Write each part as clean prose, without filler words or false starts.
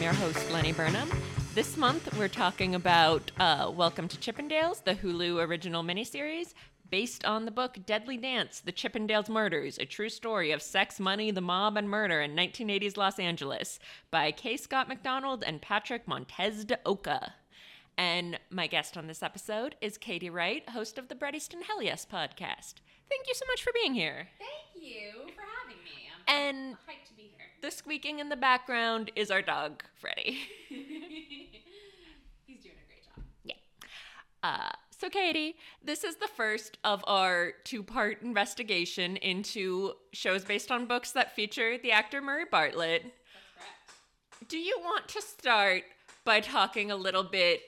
I'm your host, Lenny Burnham. This month, we're talking about Welcome to Chippendales, the Hulu original miniseries, based on the book Deadly Dance, The Chippendales Murders, a true story of sex, money, the mob, and murder in 1980s Los Angeles by K. Scott MacDonald and Patrick Montez de Oca. And my guest on this episode is Katie Wright, host of the Bret Easton Ellis podcast. Thank you so much for being here. Thank you for having me. I'm hyped to be here. The squeaking in the background is our dog, Freddie. He's doing a great job. Yeah. So Katie, this is the first of our two-part investigation into shows based on books that feature the actor Murray Bartlett. That's correct. Do you want to start by talking a little bit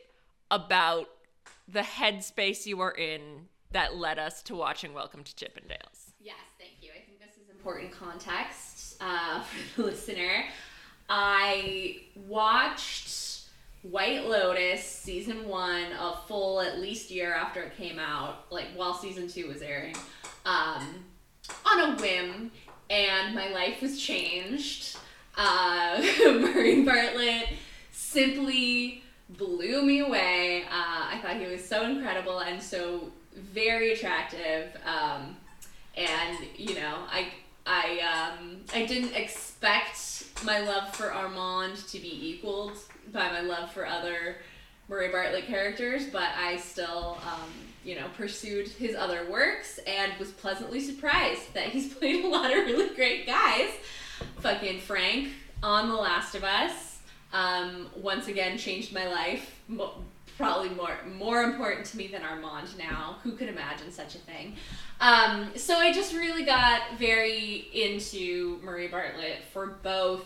about the headspace you were in that led us to watching Welcome to Chippendales? Yes, thank you. I think this is important context for the listener. I watched White Lotus season 1 a full at least year after it came out, like while season 2 was airing, on a whim, and my life was changed. Murray Bartlett simply blew me away. I thought he was so incredible and so very attractive. And you know, I didn't expect my love for Armand to be equaled by my love for other Murray Bartlett characters, but I still, you know, pursued his other works and was pleasantly surprised that he's played a lot of really great guys. Fucking Frank on The Last of Us. Once again, changed my life. Probably more important to me than Armand now. Who could imagine such a thing? So I just really got very into Murray Bartlett for both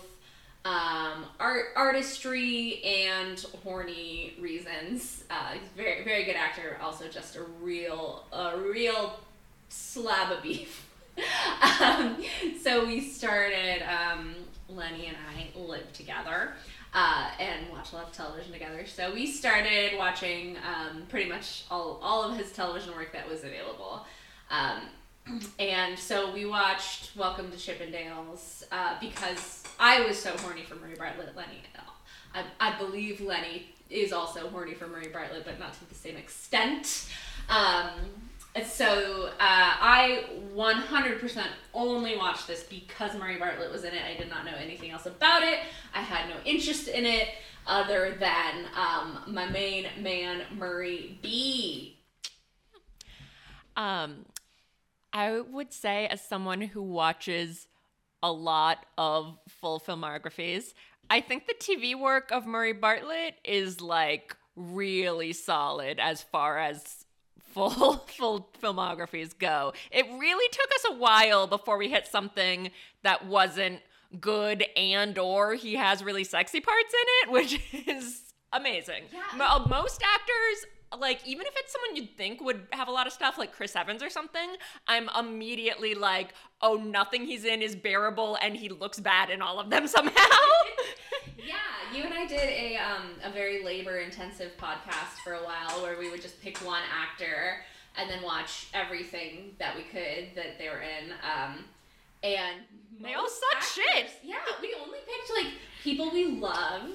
artistry and horny reasons. He's very, very good actor. Also, just a real slab of beef. So we started. Lenny and I lived together. And watch a lot of television together. So we started watching pretty much all of his television work that was available. And so we watched Welcome to Chippendales because I was so horny for Murray Bartlett. Lenny, I believe Lenny is also horny for Murray Bartlett, but not to the same extent. So I 100% only watched this because Murray Bartlett was in it. I did not know anything else about it. I had no interest in it other than my main man, Murray B. I would say, as someone who watches a lot of full filmographies, I think the TV work of Murray Bartlett is like really solid as far as full filmographies go. It really took us a while before we hit something that wasn't good and or he has really sexy parts in it, which is amazing. Yeah. Most actors, like, even if it's someone you'd think would have a lot of stuff, like Chris Evans or something, I'm immediately like, oh, nothing he's in is bearable and he looks bad in all of them somehow. Yeah, you and I did a very labor-intensive podcast for a while where we would just pick one actor and then watch everything that we could that they were in. And they all suck shit. Yeah, we only picked, like, people we love.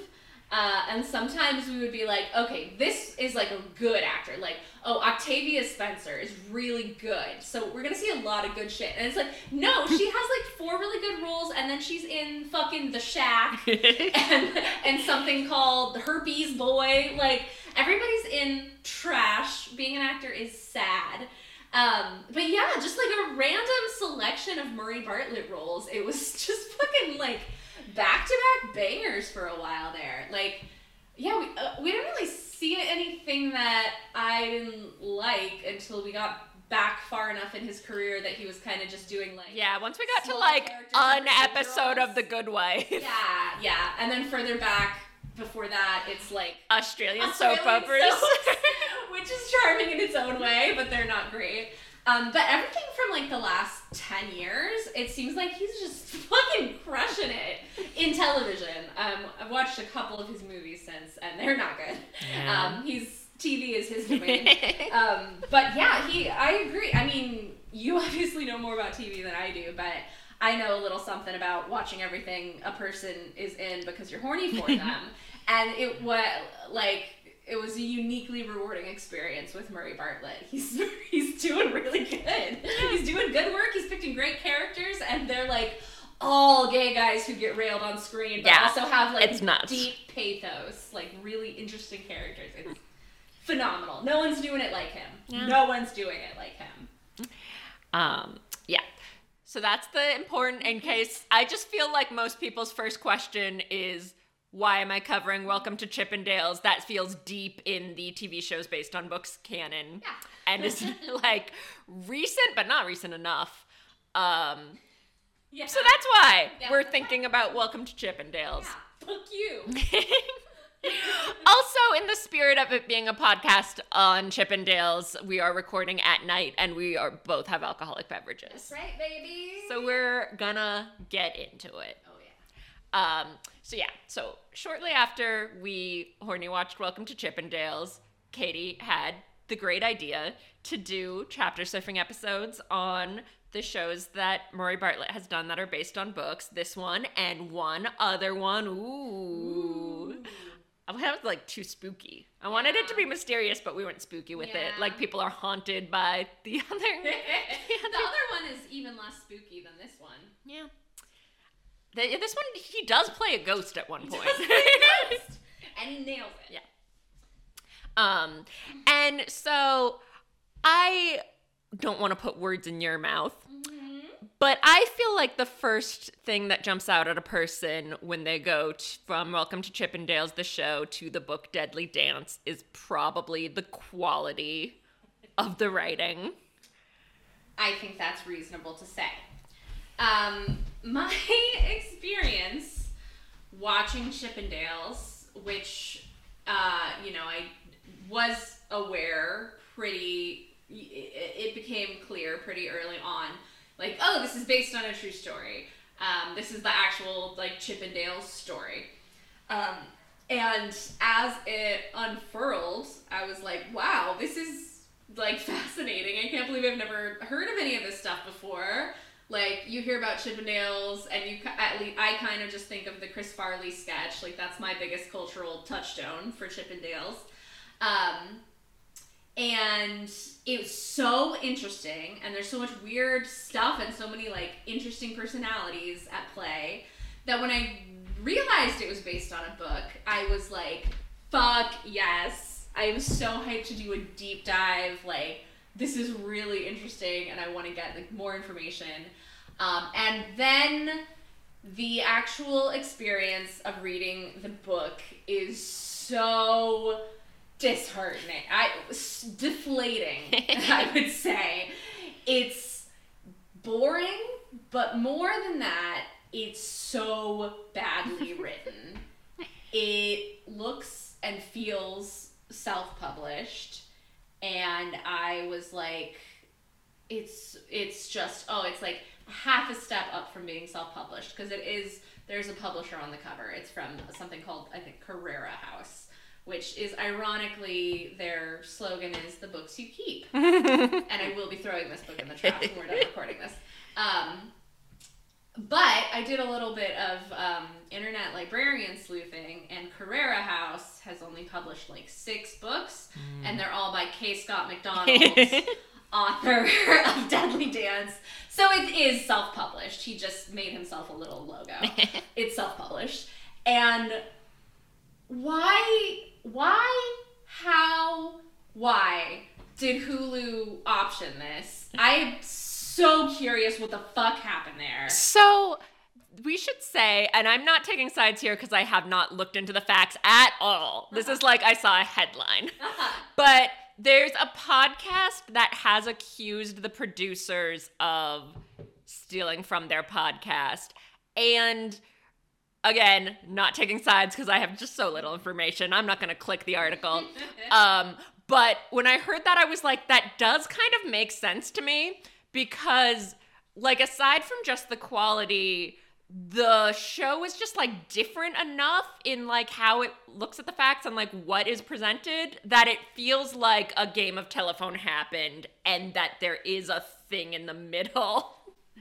And sometimes we would be like, okay, this is, like, a good actor. Like, oh, Octavia Spencer is really good. So we're going to see a lot of good shit. And it's like, no, she has, like, 4 really good roles, and then she's in fucking The Shack and something called Herpes Boy. Like, everybody's in trash. Being an actor is sad. But yeah, just, like, a random selection of Murray Bartlett roles. It was just fucking, like, back-to-back bangers for a while there. Like, yeah, we didn't really see anything that I didn't like until we got back far enough in his career that he was kind of just doing, like... Yeah, once we got to, like, an episode of The Good Wife. Yeah. And then further back before that, it's, like... Australian soap operas. Which is charming in its own way, but they're not great. But everything from, like, the last 10 years, it seems like he's just fucking crushing it in television. I've watched a couple of his movies since, and they're not good. Yeah. He's TV is his domain. But yeah, I agree. I mean, you obviously know more about TV than I do, but I know a little something about watching everything a person is in because you're horny for them. And it was like, it was a uniquely rewarding experience with Murray Bartlett. He's doing really good. He's doing good work. He's picking great characters, and they're like all gay guys who get railed on screen, but also have like deep pathos, like really interesting characters. It's phenomenal. No one's doing it like him. Yeah. No one's doing it like him. Yeah. So that's the important, in case, I just feel like most people's first question is, why am I covering Welcome to Chippendales? That feels deep in the TV shows based on books canon. Yeah. And it's like recent, but not recent enough. Yeah. So that's why we're thinking about Welcome to Chippendales. Yeah. Fuck you. Also, in the spirit of it being a podcast on Chippendales, we are recording at night, and we are both have alcoholic beverages. That's right, baby. So we're gonna get into it. Oh, yeah. So shortly after we horny watched Welcome to Chippendales, Katie had the great idea to do chapter surfing episodes on the shows that Murray Bartlett has done that are based on books. This one and one other one. Ooh. That was like too spooky. I wanted it to be mysterious, but we went spooky with it. Like people are haunted by the other. The other one is even less spooky than this one. Yeah. This one, he does play a ghost at one point. He does play a ghost. And he nails it. Yeah. And so I don't want to put words in your mouth, but I feel like the first thing that jumps out at a person when they go from Welcome to Chippendales, the show, to the book Deadly Dance is probably the quality of the writing. I think that's reasonable to say. My experience watching Chippendales, which, I was aware it became clear pretty early on, like, oh, this is based on a true story. This is the actual, like, Chippendales story. And as it unfurled, I was like, wow, this is, like, fascinating. I can't believe I've never heard of any of this stuff before. Like, you hear about Chippendales, and I kind of just think of the Chris Farley sketch. Like, that's my biggest cultural touchstone for Chippendales. And it was so interesting, and there's so much weird stuff and so many, like, interesting personalities at play that when I realized it was based on a book, I was like, fuck yes. I was so hyped to do a deep dive, like, this is really interesting, and I want to get, like, more information. And then the actual experience of reading the book is so disheartening. Deflating, I would say. It's boring, but more than that, it's so badly written. It looks and feels self-published. And I was like, it's just, it's like half a step up from being self-published, because there's a publisher on the cover. It's from something called, I think, Carrera House, which is ironically, their slogan is the books you keep. And I will be throwing this book in the trash when we're done recording this. But I did a little bit of internet librarian sleuthing, and Carrera House has only published like 6 books, and they're all by K. Scott MacDonald, author of Deadly Dance. So it is self-published. He just made himself a little logo. It's self-published. And why did Hulu option this? I'm so curious what the fuck happened there. So we should say, and I'm not taking sides here because I have not looked into the facts at all. This is like I saw a headline. But there's a podcast that has accused the producers of stealing from their podcast. And again, not taking sides because I have just so little information. I'm not going to click the article. But when I heard that, I was like, that does kind of make sense to me. Because, like, aside from just the quality, the show is just, like, different enough in, like, how it looks at the facts and, like, what is presented, that it feels like a game of telephone happened and that there is a thing in the middle.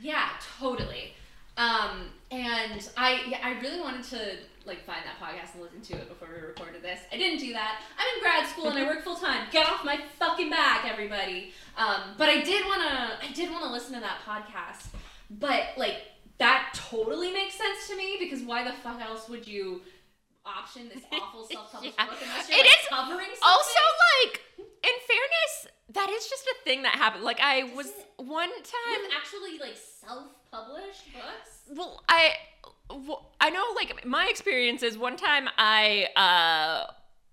Yeah, totally. And I really wanted to like find that podcast and listen to it before we recorded this. I didn't do that. I'm in grad school and I work full time. Get off my fucking back, everybody. But I did wanna listen to that podcast. But like that totally makes sense to me, because why the fuck else would you option this awful self-published book unless you're covering something? Also, like, in fairness, that is just a thing that happened. Like, I was one time actually like self-published books. Well, I know, like, my experience is one time I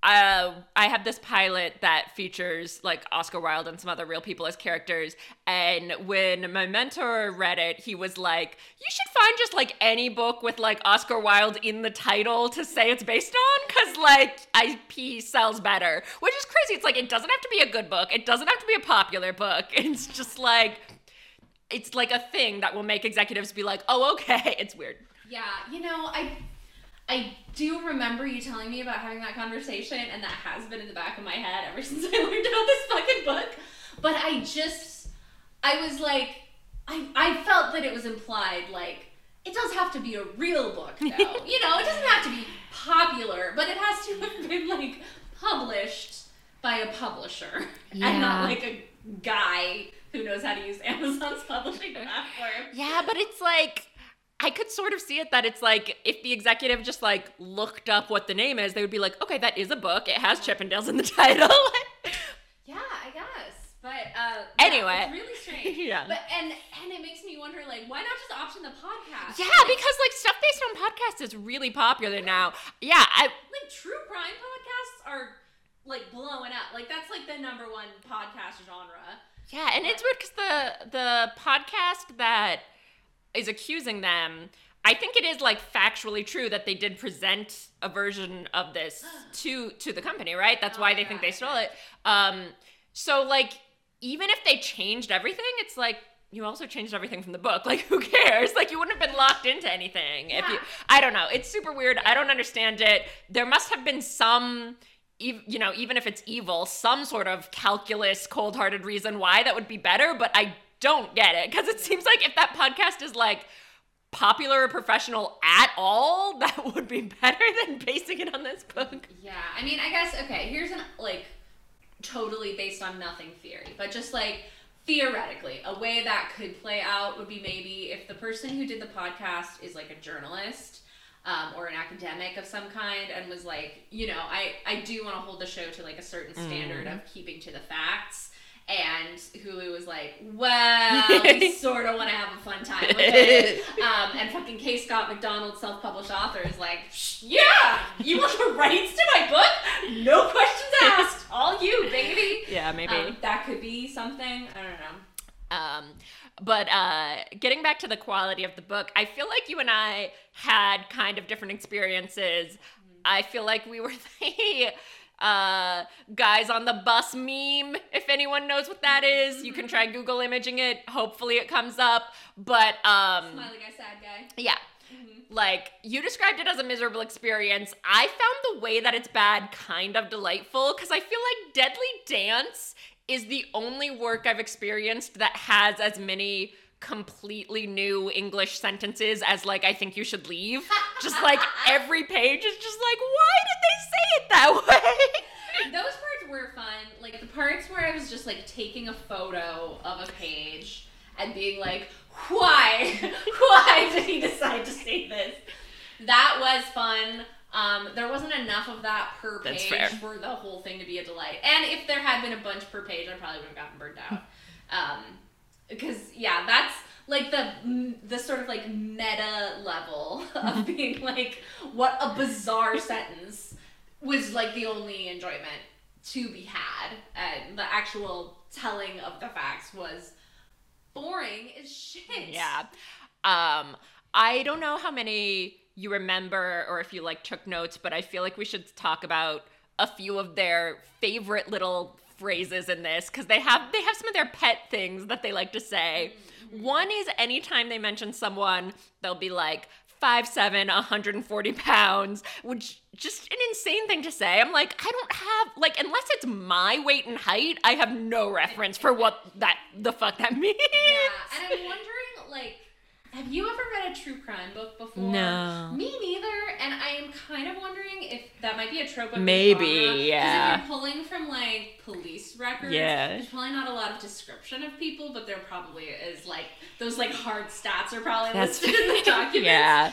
have this pilot that features like Oscar Wilde and some other real people as characters, and when my mentor read it, he was like, you should find just like any book with like Oscar Wilde in the title to say it's based on, because like IP sells better, which is crazy. It's like, it doesn't have to be a good book, it doesn't have to be a popular book, it's just like, it's like a thing that will make executives be like, oh, okay. It's weird. Yeah, you know, I do remember you telling me about having that conversation, and that has been in the back of my head ever since I learned about this fucking book. But I felt that it was implied, like, it does have to be a real book, though. You know, it doesn't have to be popular, but it has to have been, like, published by a publisher. Yeah. And not, like, a guy who knows how to use Amazon's publishing platform. Yeah, but it's, like... I could sort of see it that it's like, if the executive just like looked up what the name is, they would be like, okay, that is a book. It has Chippendales in the title. Yeah, I guess. But anyway, it's really strange. Yeah. But and it makes me wonder, like, why not just option the podcast? Yeah, like, because like stuff based on podcasts is really popular now. Yeah, like true crime podcasts are like blowing up. Like that's like the number one podcast genre. Yeah, and it's weird because the podcast that is accusing them, I think it is like factually true that they did present a version of this to the company, right? That's why they think they stole it. So like, even if they changed everything, it's like, you also changed everything from the book. Like, who cares? Like, you wouldn't have been locked into anything. Yeah. I don't know. It's super weird. I don't understand it. There must have been some... you know, even if it's evil, some sort of calculus, cold-hearted reason why that would be better, but I don't get it, because it seems like if that podcast is like popular or professional at all, that would be better than basing it on this book. Yeah, I mean, I guess, okay, here's an like totally based on nothing theory, but just like theoretically, a way that could play out would be maybe if the person who did the podcast is like a journalist or an academic of some kind, and was like, you know, I do want to hold the show to like a certain standard of keeping to the facts. And Hulu was like, well, we sort of want to have a fun time with it. And fucking K. Scott MacDonald, self-published author, is like, yeah, you want the rights to my book? No questions asked. All you, baby. Yeah, maybe. That could be something. I don't know. But getting back to the quality of the book, I feel like you and I had kind of different experiences. Mm-hmm. I feel like we were the... guys on the bus meme, if anyone knows what that is. You can try Google imaging it, hopefully it comes up, but smiley guy, sad guy. Yeah. Mm-hmm. Like, you described it as a miserable experience. I found the way that it's bad kind of delightful, because I feel like Deadly Dance is the only work I've experienced that has as many completely new English sentences as like, I think you should leave. Just like every page is just like, why did they say it that way? Those parts were fun. Like the parts where I was just like taking a photo of a page and being like, why did he decide to say this? That was fun. There wasn't enough of that per page for the whole thing to be a delight. And if there had been a bunch per page, I probably would have gotten burned out. Because, yeah, that's, like, the sort of, like, meta level of being, like, what a bizarre sentence was, like, the only enjoyment to be had. And the actual telling of the facts was boring as shit. Yeah. I don't know how many you remember or if you, like, took notes, but I feel like we should talk about a few of their favorite little phrases in this, because they have some of their pet things that they like to say. Mm-hmm. One is anytime they mention someone, they'll be like 5'7", 140 pounds, which just an insane thing to say. I'm like, I don't have, like, unless it's my weight and height, I have no reference for what the fuck that means. Yeah, and I'm wondering, like, Have you ever read a true crime book before? No. Me neither, and I am kind of wondering if that might be a trope of genre, yeah. Because if you're pulling from, like, police records, there's probably not a lot of description of people, but there probably is, like, those, like, hard stats are probably listed in the documents. Yeah.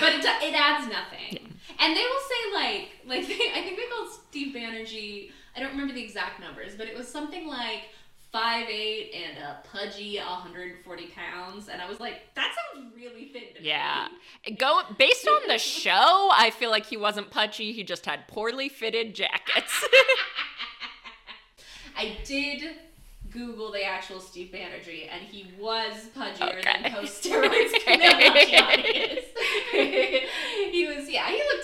But it adds nothing. Yeah. And they will say, like I think they called Steve Banerjee, I don't remember the exact numbers, but it was something like 5'8" and a pudgy 140 pounds, and I was like, that sounds really thin to me. Yeah. Go based on the show, I feel like he wasn't pudgy, he just had poorly fitted jackets. I did Google the actual Steve Banerjee, and he was pudgier than post-steroids Kumail Nanjiani is. He was, yeah, he was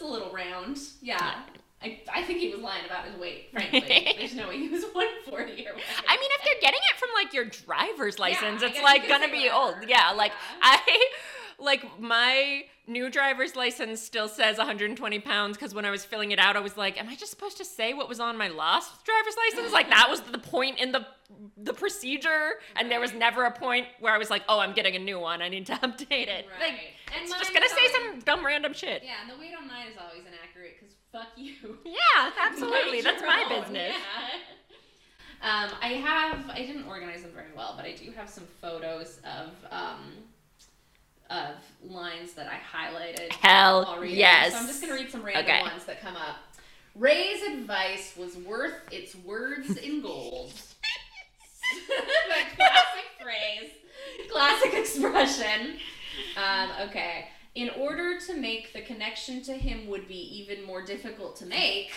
a little round, yeah. I think he was lying about his weight, frankly. There's no way he was 140 or whatever. I mean, if they're getting it from, like, your driver's license, it's, like, gonna be old. Yeah, like, my new driver's license still says 120 pounds because when I was filling it out, I was like, am I just supposed to say what was on my last driver's license? Like, that was the point in the procedure, and there was never a point where I was like, oh, I'm getting a new one. I need to update it. Right. Like, and it's just gonna say some dumb random shit. Yeah, and the weight on mine is always inaccurate because fuck you. Yeah, absolutely. That's my business. Yeah. I didn't organize them very well, but I do have some photos of lines that I highlighted. Hell yes. So I'm just going to read some random ones that come up. Ray's advice was worth its words in gold. Classic phrase. Classic expression. Okay. In order to make the connection to him would be even more difficult to make.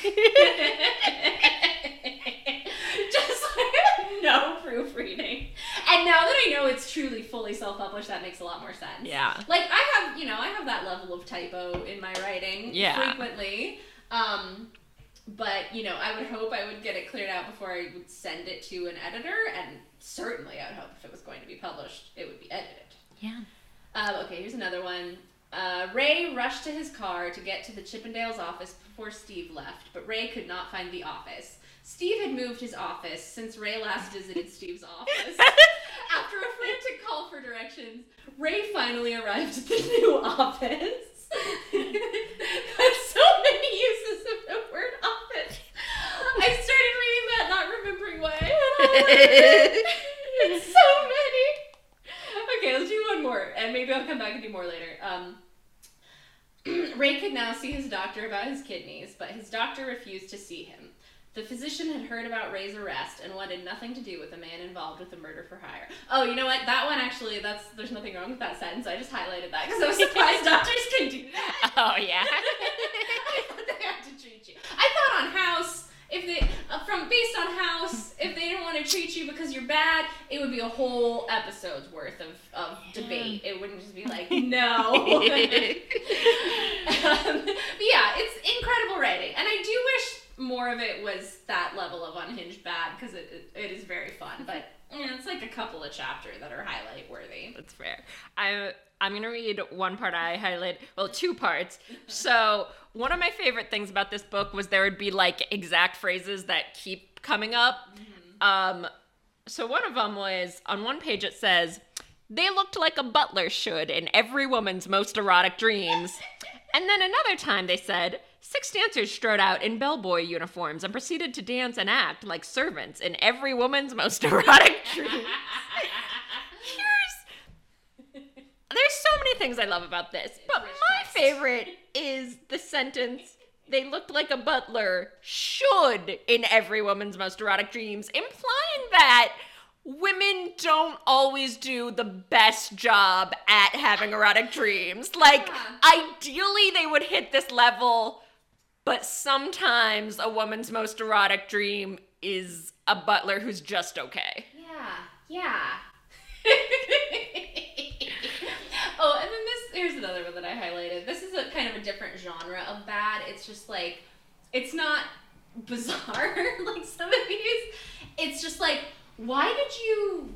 Just like no proofreading. And now that I know it's truly fully self-published, that makes a lot more sense. Yeah. Like I have that level of typo in my writing frequently. But, you know, I would hope I would get it cleared out before I would send it to an editor. And certainly I would hope if it was going to be published, it would be edited. Yeah. Okay, here's another one. Ray rushed to his car to get to the Chippendales office before Steve left, but Ray could not find the office. Steve had moved his office since Ray last visited Steve's office. After a frantic call for directions, Ray finally arrived at the new office. That's so many uses of the word office. I started reading that, not remembering why. It's so many. Okay, let's do one more, and maybe I'll come back and do more later. Ray could now see his doctor about his kidneys, but his doctor refused to see him. The physician had heard about Ray's arrest and wanted nothing to do with a man involved with the murder for hire. Oh, you know what? That one, actually, there's nothing wrong with that sentence. I just highlighted that because I was surprised doctors can do that. Oh, yeah. I thought they had to treat you. I thought on House... based on House, if they didn't want to treat you because you're bad, it would be a whole episode's worth of debate. It wouldn't just be like, no. But yeah, it's incredible writing. And I do wish more of it was that level of unhinged bad because it is very fun. But it's like a couple of chapters that are highlight worthy. That's fair. I'm going to read one part I highlighted. Well, two parts. So one of my favorite things about this book was there would be, like, exact phrases that keep coming up. Mm-hmm. So one of them was, on one page it says, they looked like a butler should in every woman's most erotic dreams. And then another time they said, 6 dancers strode out in bellboy uniforms and proceeded to dance and act like servants in every woman's most erotic dreams. There's so many things I love about this, but my favorite is the sentence, they looked like a butler should in every woman's most erotic dreams, implying that women don't always do the best job at having erotic dreams. Like, ideally they would hit this level, but sometimes a woman's most erotic dream is a butler who's just okay. Yeah. Oh, and then here's another one that I highlighted. This is a kind of a different genre of bad. It's just like, it's not bizarre like some of these. It's just like, why did you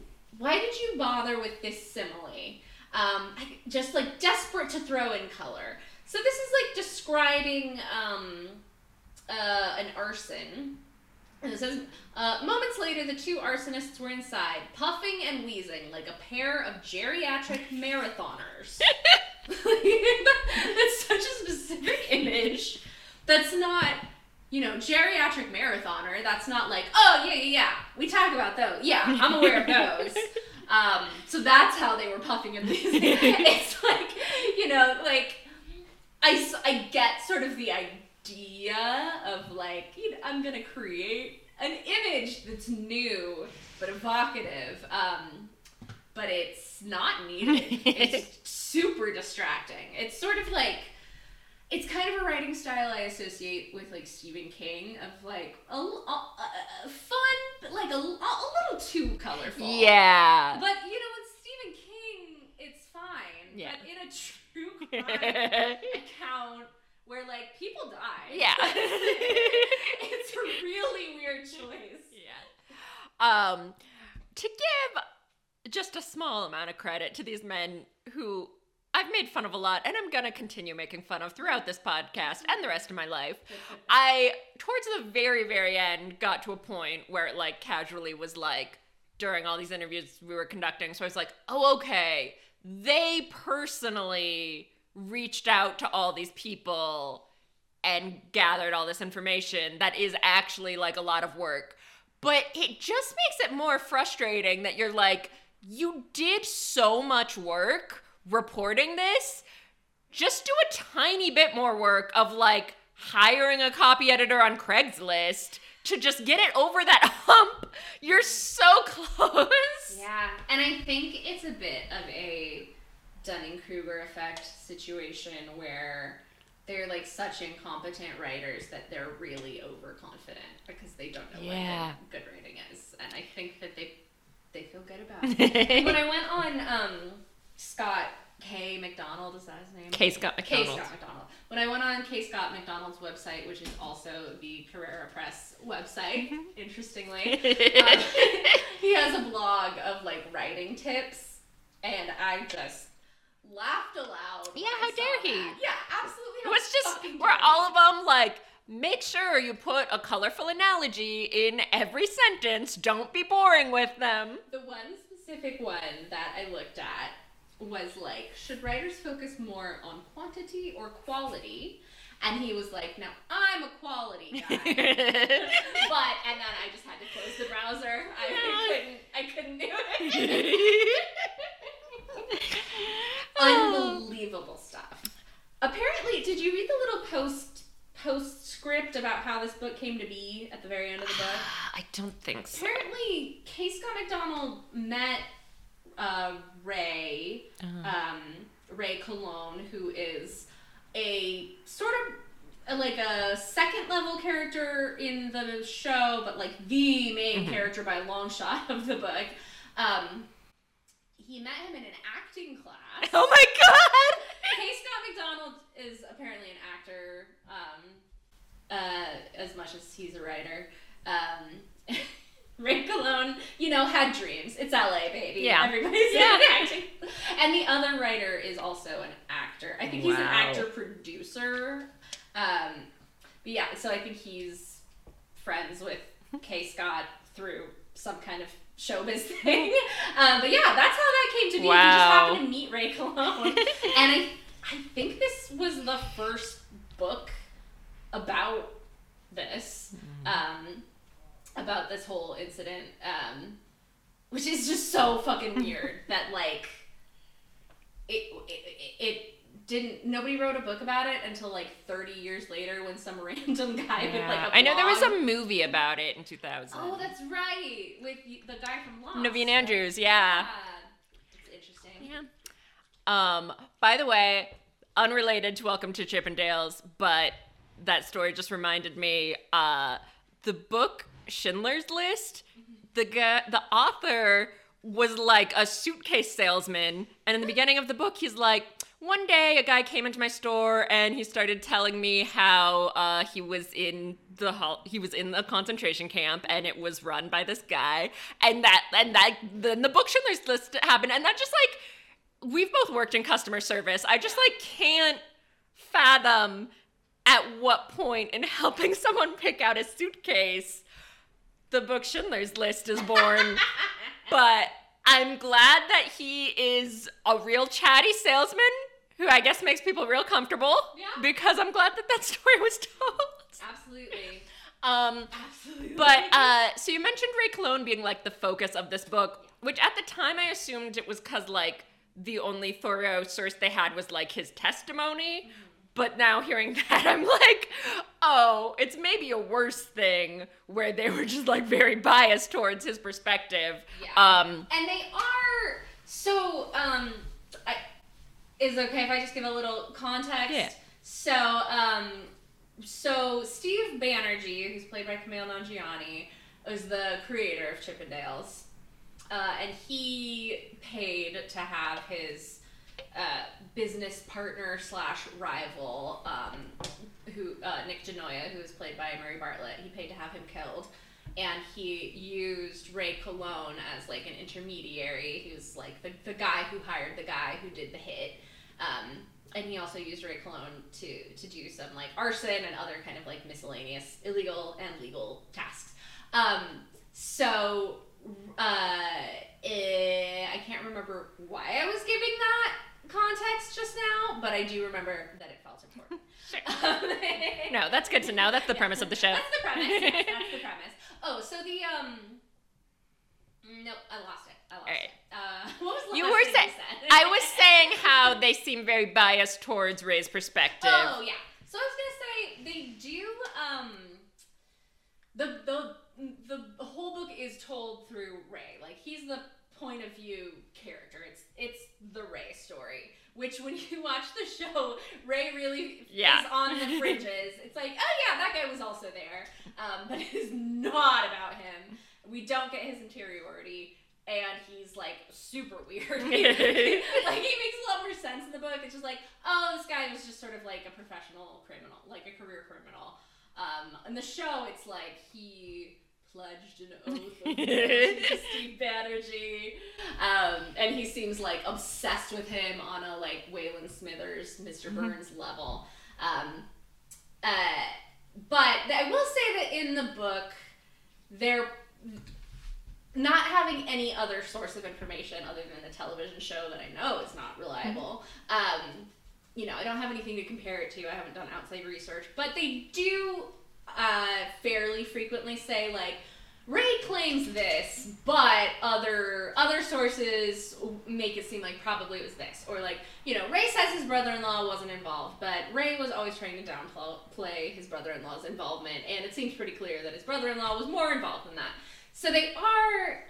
bother with this simile? Just like desperate to throw in color. So this is like describing an arson. And it says, moments later, the two arsonists were inside, puffing and wheezing like a pair of geriatric marathoners. That's such a specific image. That's not, you know, geriatric marathoner. That's not like, oh, yeah. We talk about those. Yeah, I'm aware of those. So that's how they were puffing and wheezing. It's like, you know, like, I get sort of the idea of, like, you know, I'm going to create an image that's new but evocative, but it's not needed. It's super distracting. It's sort of like, it's kind of a writing style I associate with, like, Stephen King, of, like, a fun, but, like, a little too colorful. Yeah. But, you know, with Stephen King, it's fine. Yeah. But in a true crime account, where, like, people die. Yeah. It's a really weird choice. Yeah. To give just a small amount of credit to these men who I've made fun of a lot, and I'm going to continue making fun of throughout this podcast and the rest of my life, I, towards the very, very end, got to a point where it, like, casually was, like, during all these interviews we were conducting, so I was like, oh, okay, they personally reached out to all these people and gathered all this information that is actually, like, a lot of work. But it just makes it more frustrating that you're like, you did so much work reporting this, just do a tiny bit more work of, like, hiring a copy editor on Craigslist to just get it over that hump. You're so close. Yeah, and I think it's a bit of a Dunning-Kruger effect situation where they're, like, such incompetent writers that they're really overconfident because they don't know what good writing is. And I think that they feel good about it. When I went on Scott K. MacDonald, is that his name? K. Scott MacDonald. When I went on K. Scott MacDonald's website, which is also the Carrera Press website, interestingly, he has a blog of, like, writing tips, and I just laughed aloud. Yeah, how dare he? That. Yeah, absolutely. It was just, we're all of them, like, make sure you put a colorful analogy in every sentence. Don't be boring with them. The one specific one that I looked at was like, should writers focus more on quantity or quality? And he was like, no, I'm a quality guy. But, and then I just had to close the browser. I couldn't do it. Unbelievable stuff. Apparently, did you read the little postscript about how this book came to be at the very end of the book? I don't think so. Apparently, K. Scott MacDonald met Ray Cologne, who is a sort of like a second level character in the show, but like the main character by a long shot of the book. He met him in an acting class. Oh my god! K. Scott MacDonald is apparently an actor, as much as he's a writer. Ray Cologne, you know, had dreams. It's LA, baby. Yeah. Everybody's acting. And the other writer is also an actor. I think he's an actor-producer. But yeah, so I think he's friends with K. Scott through some kind of showbiz thing. But yeah, that's how that came to be. Wow. We just happened to meet Ray Cologne. And I think this was the first book about this. About this whole incident, which is just so fucking weird that, like, it didn't, nobody wrote a book about it until, like, 30 years later when some random guy with, like, a blog. I know there was a movie about it in 2000. Oh, that's right, with the guy from Lost. Naveen Andrews, yeah. It's interesting. Yeah. By the way, unrelated to Welcome to Chippendales, but that story just reminded me, the book Schindler's List, the author was like a suitcase salesman, and in the beginning of the book he's like, one day a guy came into my store and he started telling me how he was in a concentration camp and it was run by this guy, and that then the book Schindler's List happened, and that just, like, we've both worked in customer service. I just, like, can't fathom at what point in helping someone pick out a suitcase the book Schindler's List is born. But I'm glad that he is a real chatty salesman who I guess makes people real comfortable. Yeah. Because I'm glad that that story was told. Absolutely. Absolutely. But so you mentioned Ray Cologne being like the focus of this book, which at the time I assumed it was because like the only thorough source they had was like his testimony. Mm-hmm. But now hearing that, I'm like, oh, it's maybe a worse thing where they were just like very biased towards his perspective. Yeah. And they are so. Is it okay if I just give a little context? Yeah. So Steve Banerjee, who's played by Kumail Nanjiani, is the creator of Chippendales, and he paid to have his business partner slash rival, who Nick De Noia, who is played by Murray Bartlett, he paid to have him killed, and he used Ray Cologne as like an intermediary. He was like the guy who hired the guy who did the hit, and he also used Ray Cologne to do some like arson and other kind of like miscellaneous illegal and legal tasks. I can't remember why I was giving that context just now, but I do remember that it felt important. Sure. No, that's good to know. That's the premise of the show. That's the premise. Yes, that's the premise. Oh, so the no, I lost it. All right. What was the last thing you said? I was saying how they seem very biased towards Ray's perspective. Oh yeah. So I was gonna say they do the whole book is told through Ray. Like he's the point of view character. It's the Ray story, which when you watch the show, Ray really is on the fringes. It's like, oh yeah, that guy was also there, but it is not about him. We don't get his interiority, and he's like super weird. Like he makes a lot more sense in the book. It's just like, oh, this guy was just sort of like a professional criminal, like a career criminal. In the show, it's like he pledged an oath of allegiance to Steve Banerjee, and he seems like obsessed with him on a like Waylon Smithers, Mr. Burns level. But I will say that in the book, they're not having any other source of information other than the television show that I know is not reliable. I don't have anything to compare it to. I haven't done outside research, but they do fairly frequently say like Ray claims this, but other sources make it seem like probably it was this, or like, you know, Ray says his brother-in-law wasn't involved, but Ray was always trying to downplay his brother-in-law's involvement, and it seems pretty clear that his brother-in-law was more involved than that. So they are,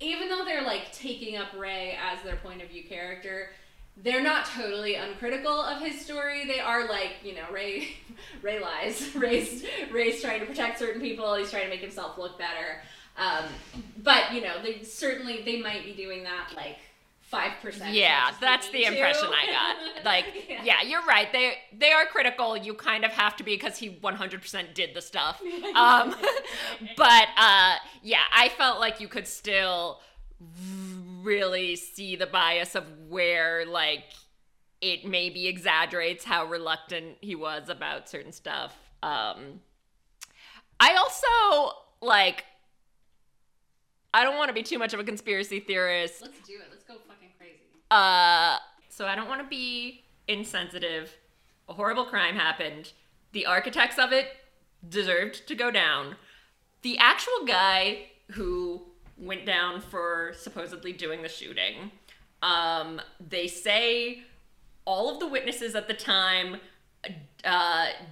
even though they're like taking up Ray as their point of view character, they're not totally uncritical of his story. They are like, you know, Ray lies. Ray's trying to protect certain people. He's trying to make himself look better. But, you know, they might be doing that like 5%. Yeah, that's the impression I got. Like, yeah, you're right. They are critical. You kind of have to be because he 100% did the stuff. But I felt like you could still really see the bias of where like it maybe exaggerates how reluctant he was about certain stuff. I also like, I don't want to be too much of a conspiracy theorist. Let's do it. Let's go fucking crazy. So I don't want to be insensitive. A horrible crime happened. The architects of it deserved to go down. The actual guy who went down for supposedly doing the shooting. They say all of the witnesses at the time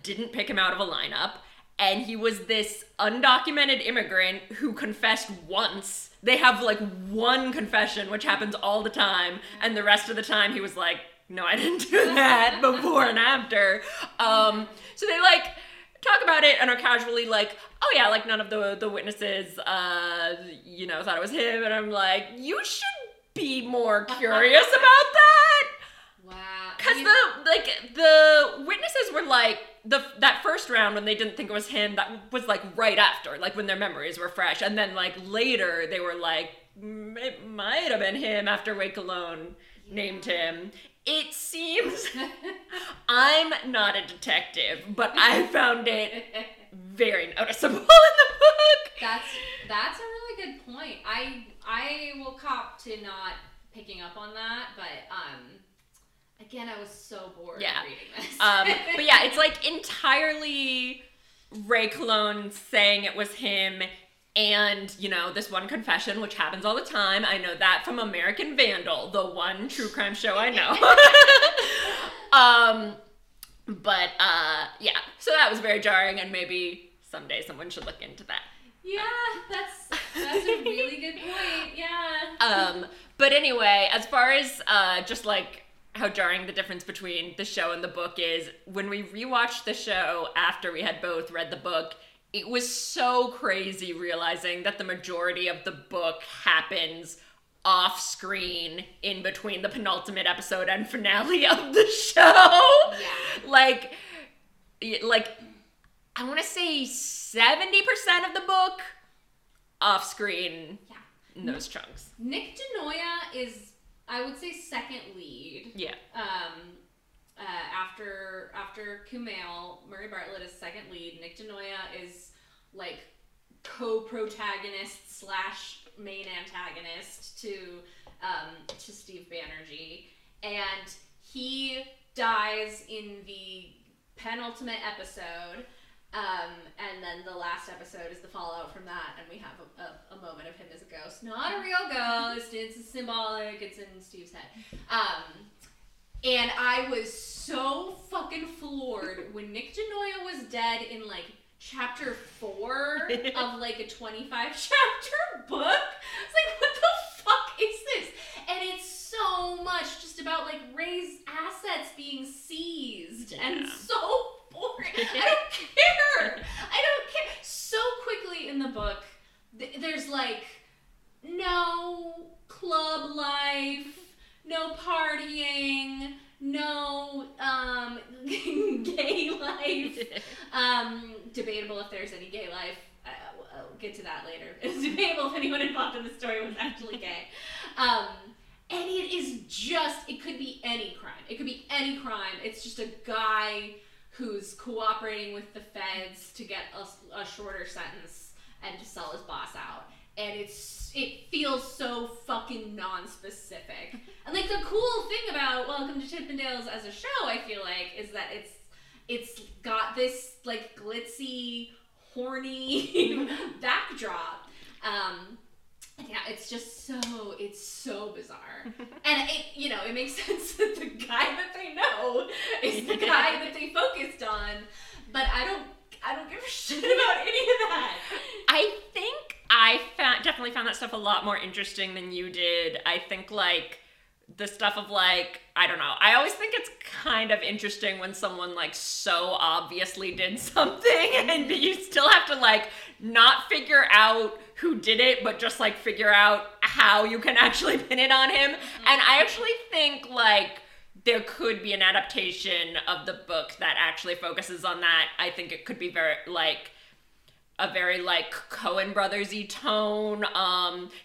didn't pick him out of a lineup, and he was this undocumented immigrant who confessed once. They have like one confession, which happens all the time, and the rest of the time he was like, no, I didn't do that before and after. So they like talk about it and are casually like, oh yeah, like none of the witnesses, thought it was him. And I'm like, you should be more curious about that. Wow. Because the witnesses were like, that first round when they didn't think it was him, that was like right after, like when their memories were fresh. And then like later they were like, it might have been him after Ray Cologne named him. It seems, I'm not a detective, but I found it very noticeable in the book. That's a really good point. I will cop to not picking up on that, but again, I was so bored reading this. But yeah, it's like entirely Ray Cologne saying it was him, and, you know, this one confession, which happens all the time. I know that from American Vandal, the one true crime show I know. But, yeah, so that was very jarring, and maybe someday someone should look into that. Yeah, that's a really good point, yeah. But anyway, as far as just, like, how jarring the difference between the show and the book is, when we rewatched the show after we had both read the book, it was so crazy realizing that the majority of the book happens off screen in between the penultimate episode and finale of the show. Yeah. Like I want to say 70% of the book off screen in those chunks. Nick De Noia is, I would say, second lead. Yeah. After Kumail, Murray Bartlett is second lead. Nick De Noia is like co-protagonist / main antagonist to Steve Banerjee, and he dies in the penultimate episode, and then the last episode is the fallout from that, and we have a moment of him as a ghost. Not a real ghost, it's symbolic, it's in Steve's head. And I was so fucking floored when Nick De Noia was dead in like chapter 4 of like a 25-chapter book. It's like, what the fuck is this? And it's so much just about like Ray's assets being seized and so boring. I don't care. So quickly in the book, there's like no club life, no partying, no gay life. Debatable if there's any gay life. I'll get to that later. It's debatable if anyone involved in the story was actually gay. And it is just, it could be any crime. It could be any crime. It's just a guy who's cooperating with the feds to get a shorter sentence and to sell his boss out. And it feels so fucking non-specific. And like the cool thing about Welcome to Chippendales as a show, I feel like, is that it's got this like glitzy, horny backdrop. Yeah, it's so bizarre. And it, you know, it makes sense that the guy that they know is the guy that they focused on, but I don't give a shit about any of that. I think I definitely found that stuff a lot more interesting than you did. I think, like, the stuff of, like, I don't know. I always think it's kind of interesting when someone, like, so obviously did something and you still have to, like, not figure out who did it, but just, like, figure out how you can actually pin it on him. Mm-hmm. And I actually think, like, there could be an adaptation of the book that actually focuses on that. I think it could be very, like, a very, like, Coen Brothers-y tone,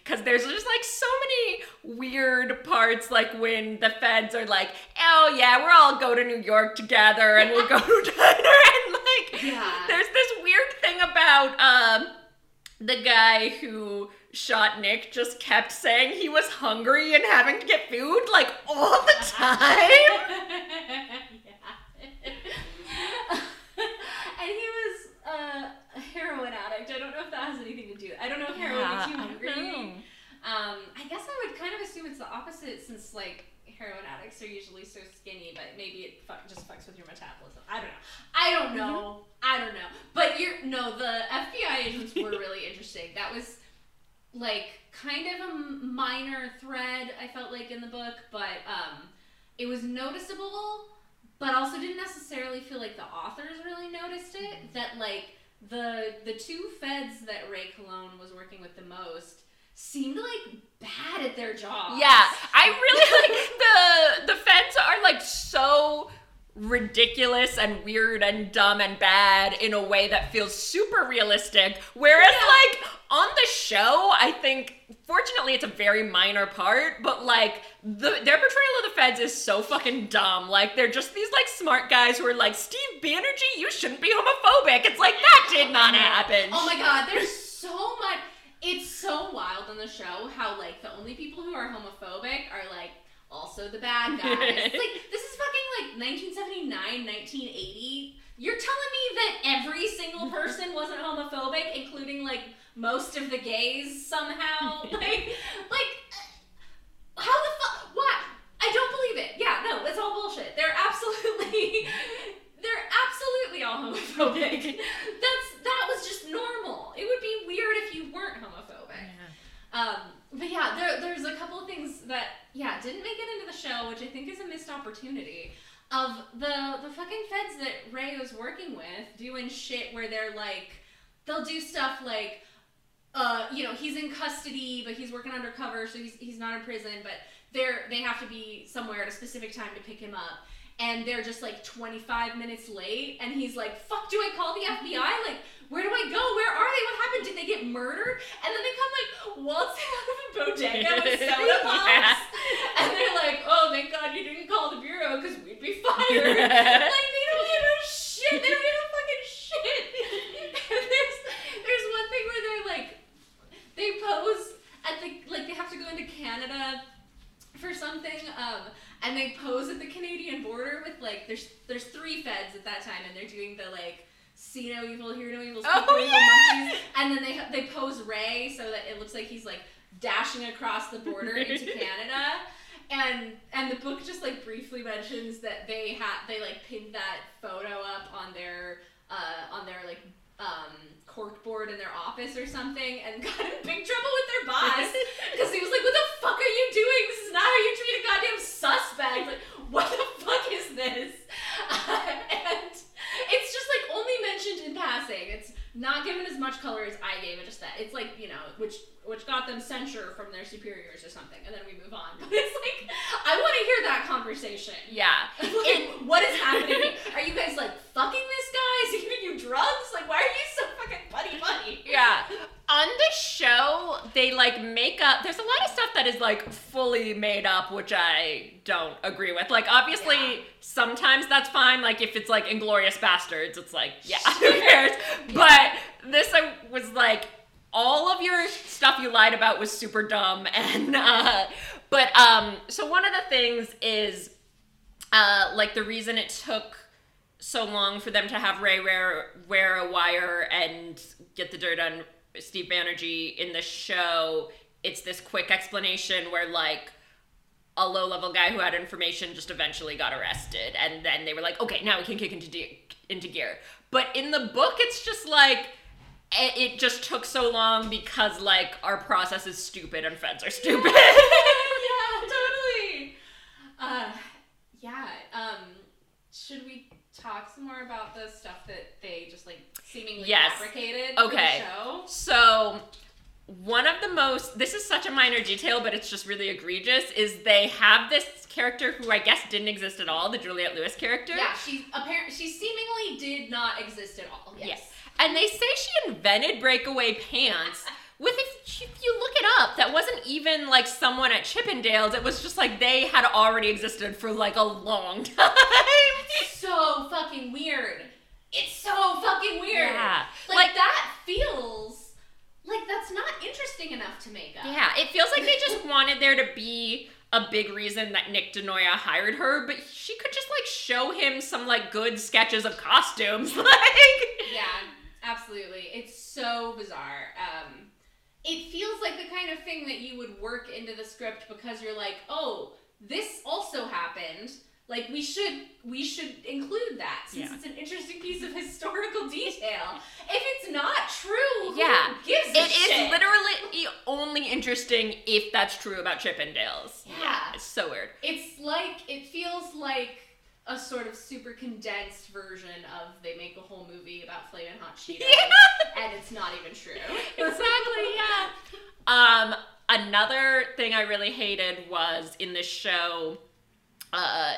because there's just, like, so many weird parts, like, when the feds are like, oh, yeah, we'll all go to New York together, and we'll go to dinner, and, like, there's this weird thing about, the guy who shot Nick just kept saying he was hungry and having to get food, like, all the time. And he was a heroin addict. I don't know if that has anything to do. I don't know if heroin makes you hungry. I guess I would kind of assume it's the opposite, since, like, heroin addicts are usually so skinny, but maybe it just fucks with your metabolism. I don't know. But the FBI agents were really interesting. That was, like, kind of a minor thread, I felt like, in the book, but it was noticeable, but also didn't necessarily feel like the authors really noticed it, that, like, the two feds that Ray Cologne was working with the most seemed, like, bad at their jobs. Yeah, I really, like, the feds are, like, so ridiculous and weird and dumb and bad in a way that feels super realistic, whereas, like, on the show, I think, fortunately, it's a very minor part, but, like, their portrayal of the feds is so fucking dumb. Like, they're just these, like, smart guys who are like, Steve Banerjee, you shouldn't be homophobic. It's like, that did not happen. Oh my god, there's so much. It's so wild on the show how, like, the only people who are homophobic are, like, also the bad guys. Like, this is fucking, like, 1979, 1980. You're telling me that every single person wasn't homophobic, including, like, most of the gays somehow? Like, how the fuck? Why? I don't believe it. Yeah, no, it's all bullshit. They're absolutely all homophobic. That was just normal. It would be weird if you weren't homophobic. Yeah. But yeah, there's a couple of things that didn't make it into the show, which I think is a missed opportunity, of the fucking feds that Ray was working with doing shit where they're like, they'll do stuff like, he's in custody but he's working undercover, so he's not in prison, but they have to be somewhere at a specific time to pick him up. And they're just, like, 25 minutes late. And he's like, fuck, do I call the FBI? Like, where do I go? Where are they? What happened? Did they get murdered? And then they come, like, waltzing out of a bodega with soda pops. Yeah. And they're like, oh, thank God you didn't call the bureau because we'd be fired. Like, they don't give a shit. They don't give a fucking shit. And there's one thing where they're, like, they pose at the, like, they have to go into Canada for something, and they pose at the Canadian border with, like, there's three feds at that time, and they're doing the, like, see no evil, hear no evil, speak no evil monkeys, and then they pose Ray so that it looks like he's, like, dashing across the border into Canada, and the book just, like, briefly mentions that they like pinned that photo up on their corkboard in their office or something, and got in big trouble with their boss because he was like, "What the fuck are you doing? This is not how you treat a goddamn suspect. Like, what the fuck is this?" And it's just like only mentioned in passing. It's not given as much color as I gave it. Just that it's like, you know, which got them censure from their superiors or something, and then we move on. But it's like, I want to hear that conversation. Yeah. Like, what is happening? Are you guys like fucking this guy? Is he giving you drugs? Like, why are you so fucking buddy? Yeah. On the show, they like make up. There's a lot of stuff that is like fully made up, which I don't agree with. Like, obviously, sometimes that's fine. Like, if it's like Inglourious Bastards, it's like, yeah, who cares? Yeah. But this was like, all of your stuff you lied about was super dumb. And, so one of the things is, like, the reason it took so long for them to have Ray wear a wire and get the dirt on Steve Banerjee in the show, it's this quick explanation where, like, a low-level guy who had information just eventually got arrested. And then they were like, okay, now we can kick into gear. But in the book, it's just like, it just took so long because, like, our process is stupid and feds are stupid. Yeah, totally. Should we talk some more about the stuff that they just, like, seemingly fabricated for the show? So one of the most, this is such a minor detail, but it's just really egregious, is they have this character who I guess didn't exist at all, the Juliette Lewis character. Yeah, she seemingly did not exist at all. Yes. And they say she invented breakaway pants. With, if you look it up, that wasn't even, like, someone at Chippendales. It was just, like, they had already existed for, like, a long time. It's so fucking weird. It's so fucking weird. Yeah. Like, that feels, like, that's not interesting enough to make up. Yeah, it feels like they just wanted there to be a big reason that Nick De Noia hired her, but she could just, like, show him some, like, good sketches of costumes. Like, yeah, absolutely. It's so bizarre. It feels like the kind of thing that you would work into the script because you're like, oh, this also happened. Like, we should include that since it's an interesting piece of historical detail. If it's not true, who gives a shit? It is literally only interesting if that's true about Chippendales. Yeah. It's so weird. It's like, it feels like a sort of super condensed version of they make a whole movie about Flamin' Hot Cheetos, and it's not even true. Exactly, yeah. Another thing I really hated was in this show,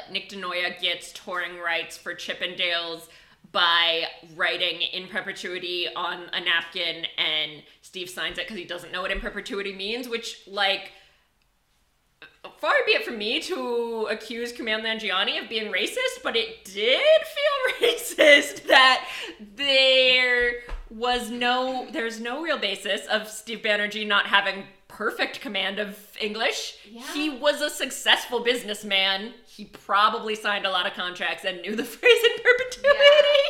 Nick De Noia gets touring rights for Chippendales by writing in perpetuity on a napkin, and Steve signs it because he doesn't know what in perpetuity means, which, like, far be it from me to accuse Kumail Nanjiani of being racist, but it did feel racist that there was there's no real basis of Steve Banerjee not having perfect command of English. Yeah. He was a successful businessman. He probably signed a lot of contracts and knew the phrase in perpetuity.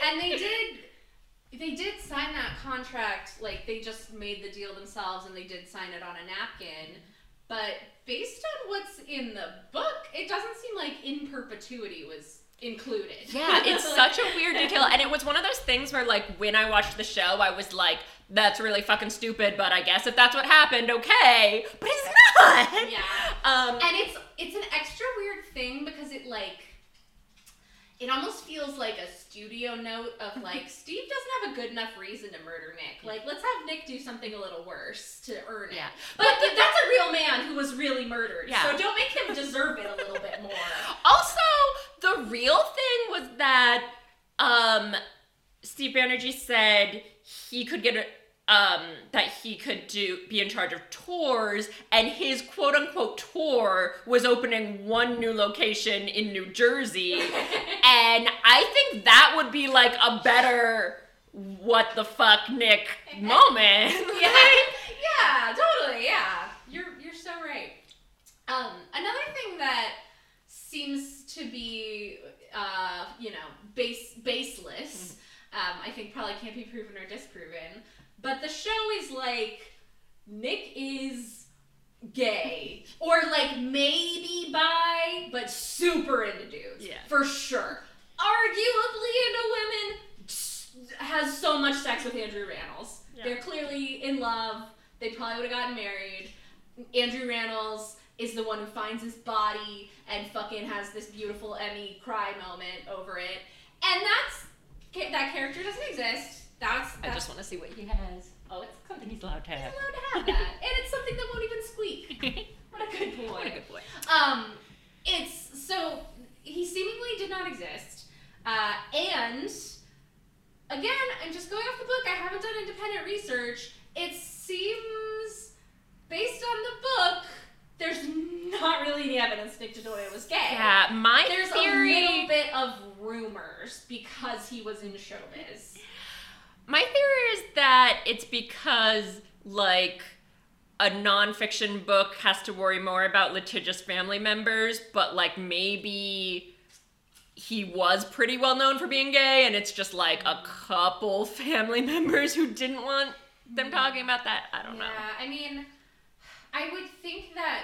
Yeah. And they did sign that contract, like they just made the deal themselves and they did sign it on a napkin. But based on what's in the book, it doesn't seem like in perpetuity was included. Yeah, it's such a weird detail. And it was one of those things where, like, when I watched the show, I was like, that's really fucking stupid, but I guess if that's what happened, okay. But it's not! Yeah. And it's an extra weird thing because it, like, it almost feels like a studio note of, like, Steve doesn't have a good enough reason to murder Nick. Like, let's have Nick do something a little worse to earn it. Yeah. But that's a real man who was really murdered. Yeah. So don't make him deserve it a little bit more. Also, the real thing was that Steve Banerjee said he could get that he could be in charge of tours, and his quote-unquote tour was opening one new location in New Jersey, and I think that would be, like, a better what the fuck, Nick moment. Yeah, yeah, totally, yeah. You're so right. Another thing that seems to be, baseless, I think probably can't be proven or disproven, but the show is like, Nick is gay. Or like maybe bi, but super into dudes. Yeah. For sure. Arguably into women, has so much sex with Andrew Rannells. Yeah. They're clearly in love. They probably would have gotten married. Andrew Rannells is the one who finds his body and fucking has this beautiful Emmy cry moment over it. And that character doesn't exist. I just want to see what he has. Oh, it's something he's allowed to have. He's allowed to have that. And it's something that won't even squeak. What a good boy. What a good boy. So he seemingly did not exist. And again, I'm just going off the book. I haven't done independent research. It seems, based on the book, there's not really any evidence Nick De Noia was gay. Yeah, there's theory... a little bit of rumors because he was in showbiz. My theory is that it's because, like, a nonfiction book has to worry more about litigious family members, but, like, maybe he was pretty well known for being gay, and it's just, like, a couple family members who didn't want them talking about that. I don't know. Yeah, I mean, I would think that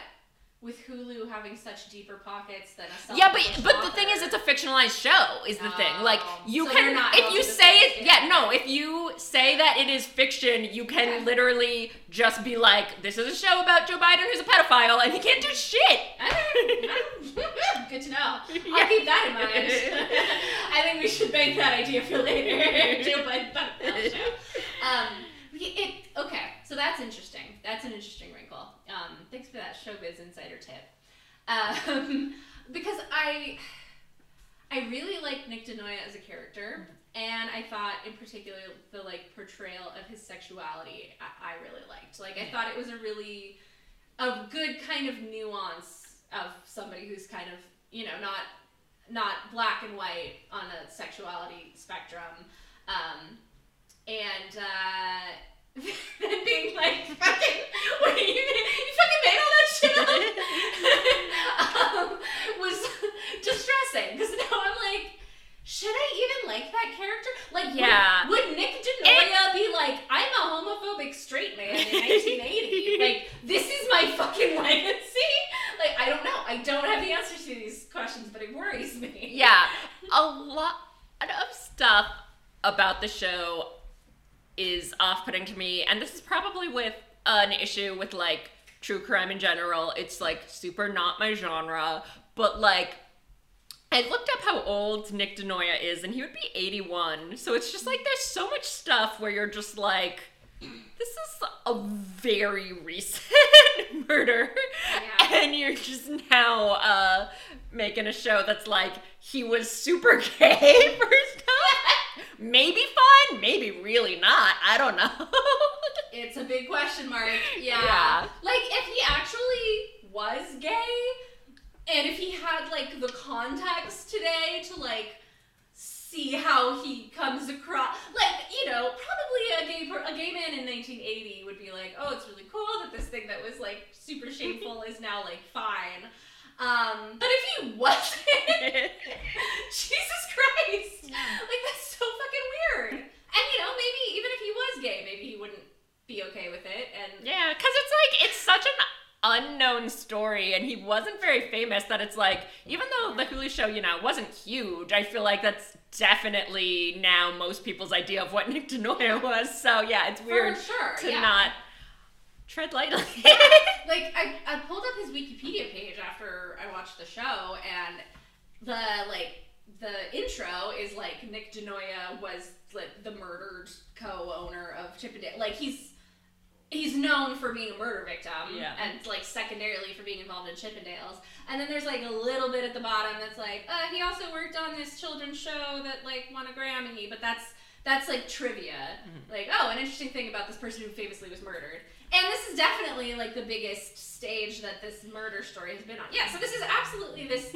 with Hulu having such deeper pockets than a but the thing is, it's a fictionalized show. Is the thing, like, you so can not if you say it? Yeah, no. If you say that it is fiction, you can literally just be like, "This is a show about Joe Biden who's a pedophile, and he can't do shit." Good to know. I'll keep that in mind. I think we should bank that idea for later. Joe Biden pedophile show. Okay, so that's interesting. That's an interesting wrinkle. Thanks for that showbiz insider tip. Because I really liked Nick De Noia as a character, and I thought in particular the, like, portrayal of his sexuality I really liked. Like, I thought it was a good kind of nuance of somebody who's kind of, not black and white on a sexuality spectrum. And being like, fucking, what are you fucking made all that shit up? Was distressing, because now I'm like, should I even like that character? Like, yeah. Would Nick De Noia be like, I'm a homophobic straight man in 1980? Like, this is my fucking legacy? Like, I don't know. I don't have the answers to these questions, but it worries me. Yeah. A lot of stuff about the show is off-putting to me, and this is probably with an issue with, like, true crime in general. It's, like, super not my genre, but, like, I looked up how old Nick De Noia is, and he would be 81, so it's just, like, there's so much stuff where you're just, like, this is a very recent murder, and you're just now making a show that's, like, he was super gay first time. Maybe fine, maybe really not. I don't know. It's a big question mark. Yeah. Like, if he actually was gay, and if he had, like, the context today to, like, see how he comes across. Like, you know, probably a gay man in 1980 would be like, oh, it's really cool that this thing that was, like, super shameful is now, like, fine. But if he wasn't, Jesus Christ, like, that's so fucking weird. And, you know, maybe even if he was gay, maybe he wouldn't be okay with it. And yeah, because it's like, it's such an unknown story, and he wasn't very famous, that it's like, even though the Hulu show, you know, wasn't huge, I feel like that's definitely now most people's idea of what Nick De Noia was. So yeah, it's weird not tread lightly. Yeah. Like, I pulled up his Wikipedia page after I watched the show, and the intro is like, Nick De Noia was the murdered co-owner of Chippendale. Like, he's known for being a murder victim, and, like, secondarily for being involved in Chippendales. And then there's, like, a little bit at the bottom that's like, he also worked on this children's show that, like, won a Grammy, but that's like, trivia. Mm-hmm. Like, oh, an interesting thing about this person who famously was murdered. And this is definitely, like, the biggest stage that this murder story has been on. Yeah, so this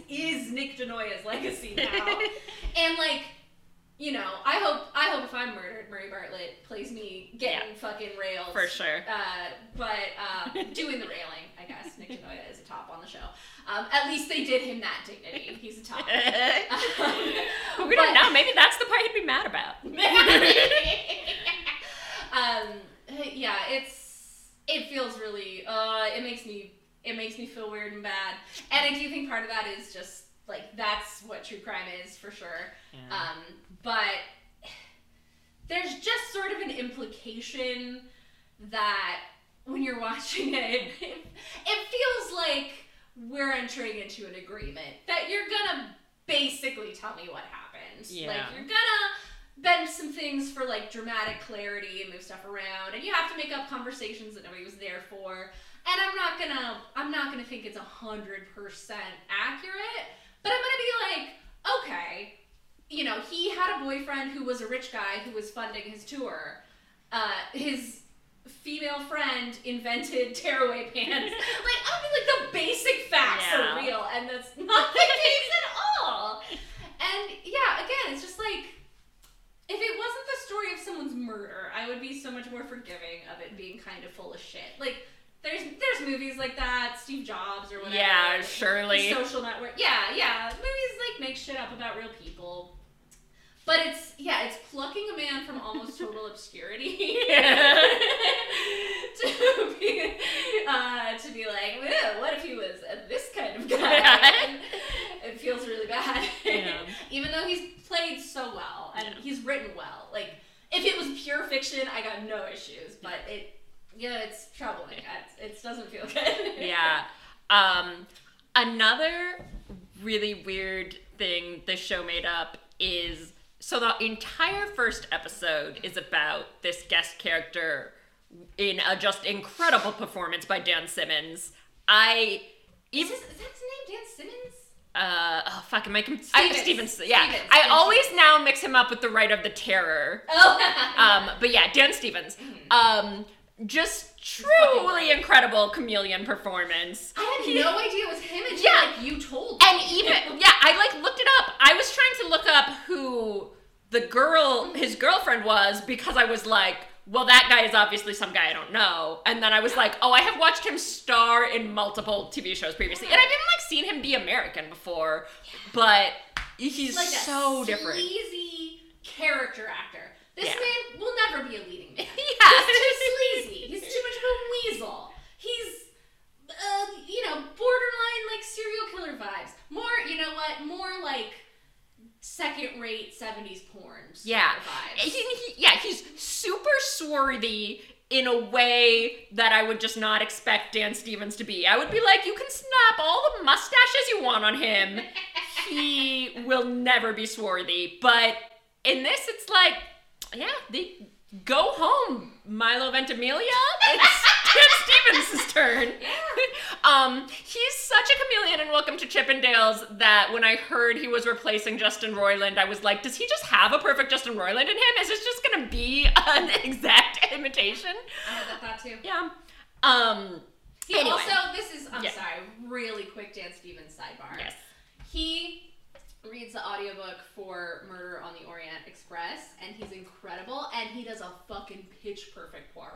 is Nick De Noia's legacy now. And, like, you know, I hope if I'm murdered, Murray Bartlett plays me getting fucking railed. For sure. But doing the railing, I guess. Nick De Noia is a top on the show. At least they did him that dignity. He's a top. But we don't know. Maybe that's the part he'd be mad about. Yeah, it feels really, it makes me feel weird and bad. And I do think part of that is just, like, that's what true crime is, for sure. Yeah. But there's just sort of an implication that when you're watching it, it feels like we're entering into an agreement that you're gonna basically tell me what happened. Yeah. Like, you're gonna bend some things for, like, dramatic clarity and move stuff around, and you have to make up conversations that nobody was there for. And I'm not gonna think it's 100% accurate, but I'm gonna be like, okay, you know, he had a boyfriend who was a rich guy who was funding his tour. His female friend invented tearaway pants. Like, I mean, like, the basic facts are real, and that's not the case at all. And yeah, again, it's just like, if it wasn't the story of someone's murder, I would be so much more forgiving of it being kind of full of shit. Like, there's movies like that, Steve Jobs or whatever. Yeah, surely. Social Network. Yeah. Movies, like, make shit up about real people. But it's, it's plucking a man from almost total obscurity to be like, well, what if he was this kind of guy? And it feels really bad. Yeah. Even though he's played so well, and he's written well. Like, if it was pure fiction, I got no issues, but it... Yeah, it's troubling. It doesn't feel good. Yeah. Another really weird thing this show made up is, so the entire first episode is about this guest character in a just incredible performance by Dan Simmons. Is that his name, Dan Simmons? Stevens. Yeah. Stevens. I always now mix him up with the writer of The Terror. Oh. But yeah, Dan Stevens. Mm-hmm. Just truly incredible chameleon performance. I had no idea it was him until you told me. And even I like looked it up. I was trying to look up who the girl, his girlfriend was, because I was like, well, that guy is obviously some guy I don't know. And then I was like, oh, I have watched him star in multiple TV shows previously, and I didn't like seen him be American before, but he's like so different. Sleazy character actor. This man will never be a leading man. Yeah. He's too sleazy. He's too much of a weasel. He's, borderline, like, serial killer vibes. More like second-rate 70s porn vibes. He's super swarthy in a way that I would just not expect Dan Stevens to be. I would be like, you can snap all the mustaches you want on him. He will never be swarthy. But in this, it's like... Yeah, they go home, Milo Ventimiglia. It's Stevens' turn. He's such a chameleon in Welcome to Chippendales that when I heard he was replacing Justin Roiland, I was like, does he just have a perfect Justin Roiland in him? Is this just going to be an exact imitation? I had that thought too. Yeah. Anyway. Also, this is, really quick Dan Stevens sidebar. Yes. He reads the audiobook for Murder on the Orient Express, and he's incredible, and he does a fucking pitch-perfect Poirot.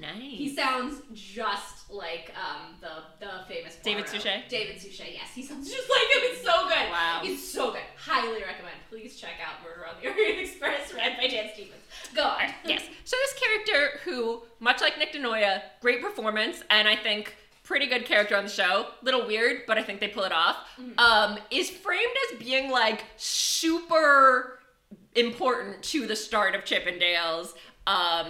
Nice. He sounds just like the famous Poirot. David Suchet? David Suchet, yes. He sounds just like him. It's so good. Wow. It's so good. Highly recommend. Please check out Murder on the Orient Express, read by Dan Stevens. Go on. Yes. So this character who, much like Nick De Noia, great performance, and I think... pretty good character on the show, little weird, but I think they pull it off, is framed as being like super important to the start of Chippendales. And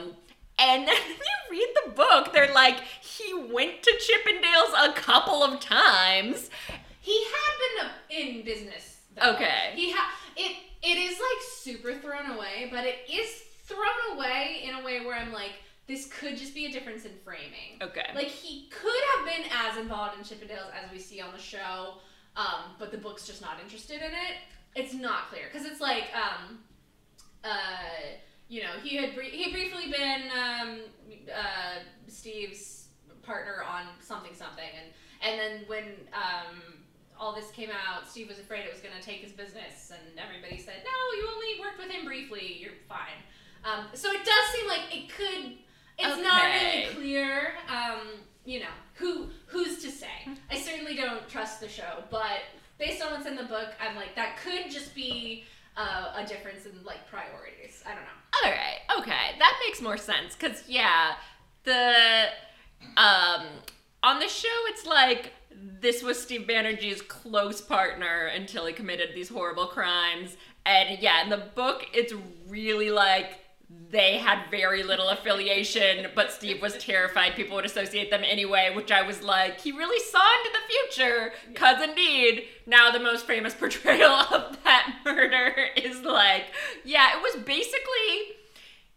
then if you read the book, they're like, he went to Chippendales a couple of times. He had been in business, though. Okay. It is like super thrown away, but it is thrown away in a way where I'm like, this could just be a difference in framing. Okay. Like, he could have been as involved in Chippendales as we see on the show, but the book's just not interested in it. It's not clear. Because it's like, you know, he had briefly been Steve's partner on something, and then when all this came out, Steve was afraid it was going to take his business, and everybody said, no, you only worked with him briefly, you're fine. So it does seem like it could... It's okay. Not really clear, you know, who's to say. I certainly don't trust the show, but based on what's in the book, I'm like, that could just be a difference in, like, priorities. I don't know. All right. Okay. That makes more sense, because, yeah, on the show, it's like, this was Steve Banerjee's close partner until he committed these horrible crimes, and, yeah, in the book, it's really, like... they had very little affiliation, but Steve was terrified people would associate them anyway, which I was like, he really saw into the future, because indeed, now the most famous portrayal of that murder is like, yeah, it was basically,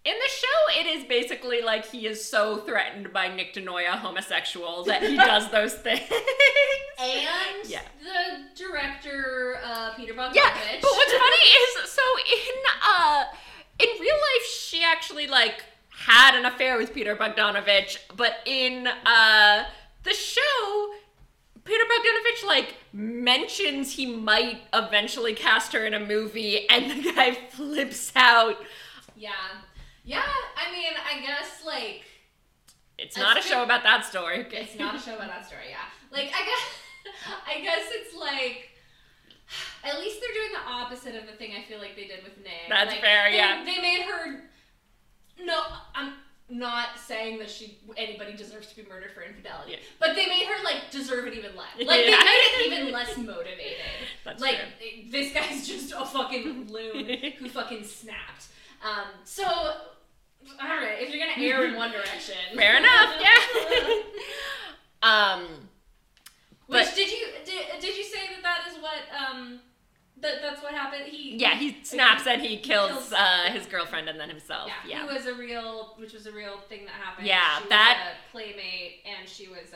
in the show, it is basically like he is so threatened by Nick De Noia, homosexual, that he does those things. And the director, Peter Bogdanovich. Yeah, but what's funny is, so in real life, she actually, like, had an affair with Peter Bogdanovich, but in the show, Peter Bogdanovich, like, mentions he might eventually cast her in a movie, and the guy flips out. Yeah. Yeah, I mean, I guess, like... It's not a show about that story. It's not a show about that story, yeah. Like, I guess it's, like... At least they're doing the opposite of the thing I feel like they did with Nick. That's like, fair, yeah. They made her... No, I'm not saying that anybody deserves to be murdered for infidelity. Yeah. But they made her, like, deserve it even less. Like, they made it even less motivated. That's like, true. This guy's just a fucking loon who fucking snapped. So, alright, if you're gonna err in one direction... Fair enough, yeah. Which did you say that is what that's what happened? He snaps and he kills his girlfriend and then himself. Yeah, which was a real thing that happened. Yeah, she was a playmate, and she was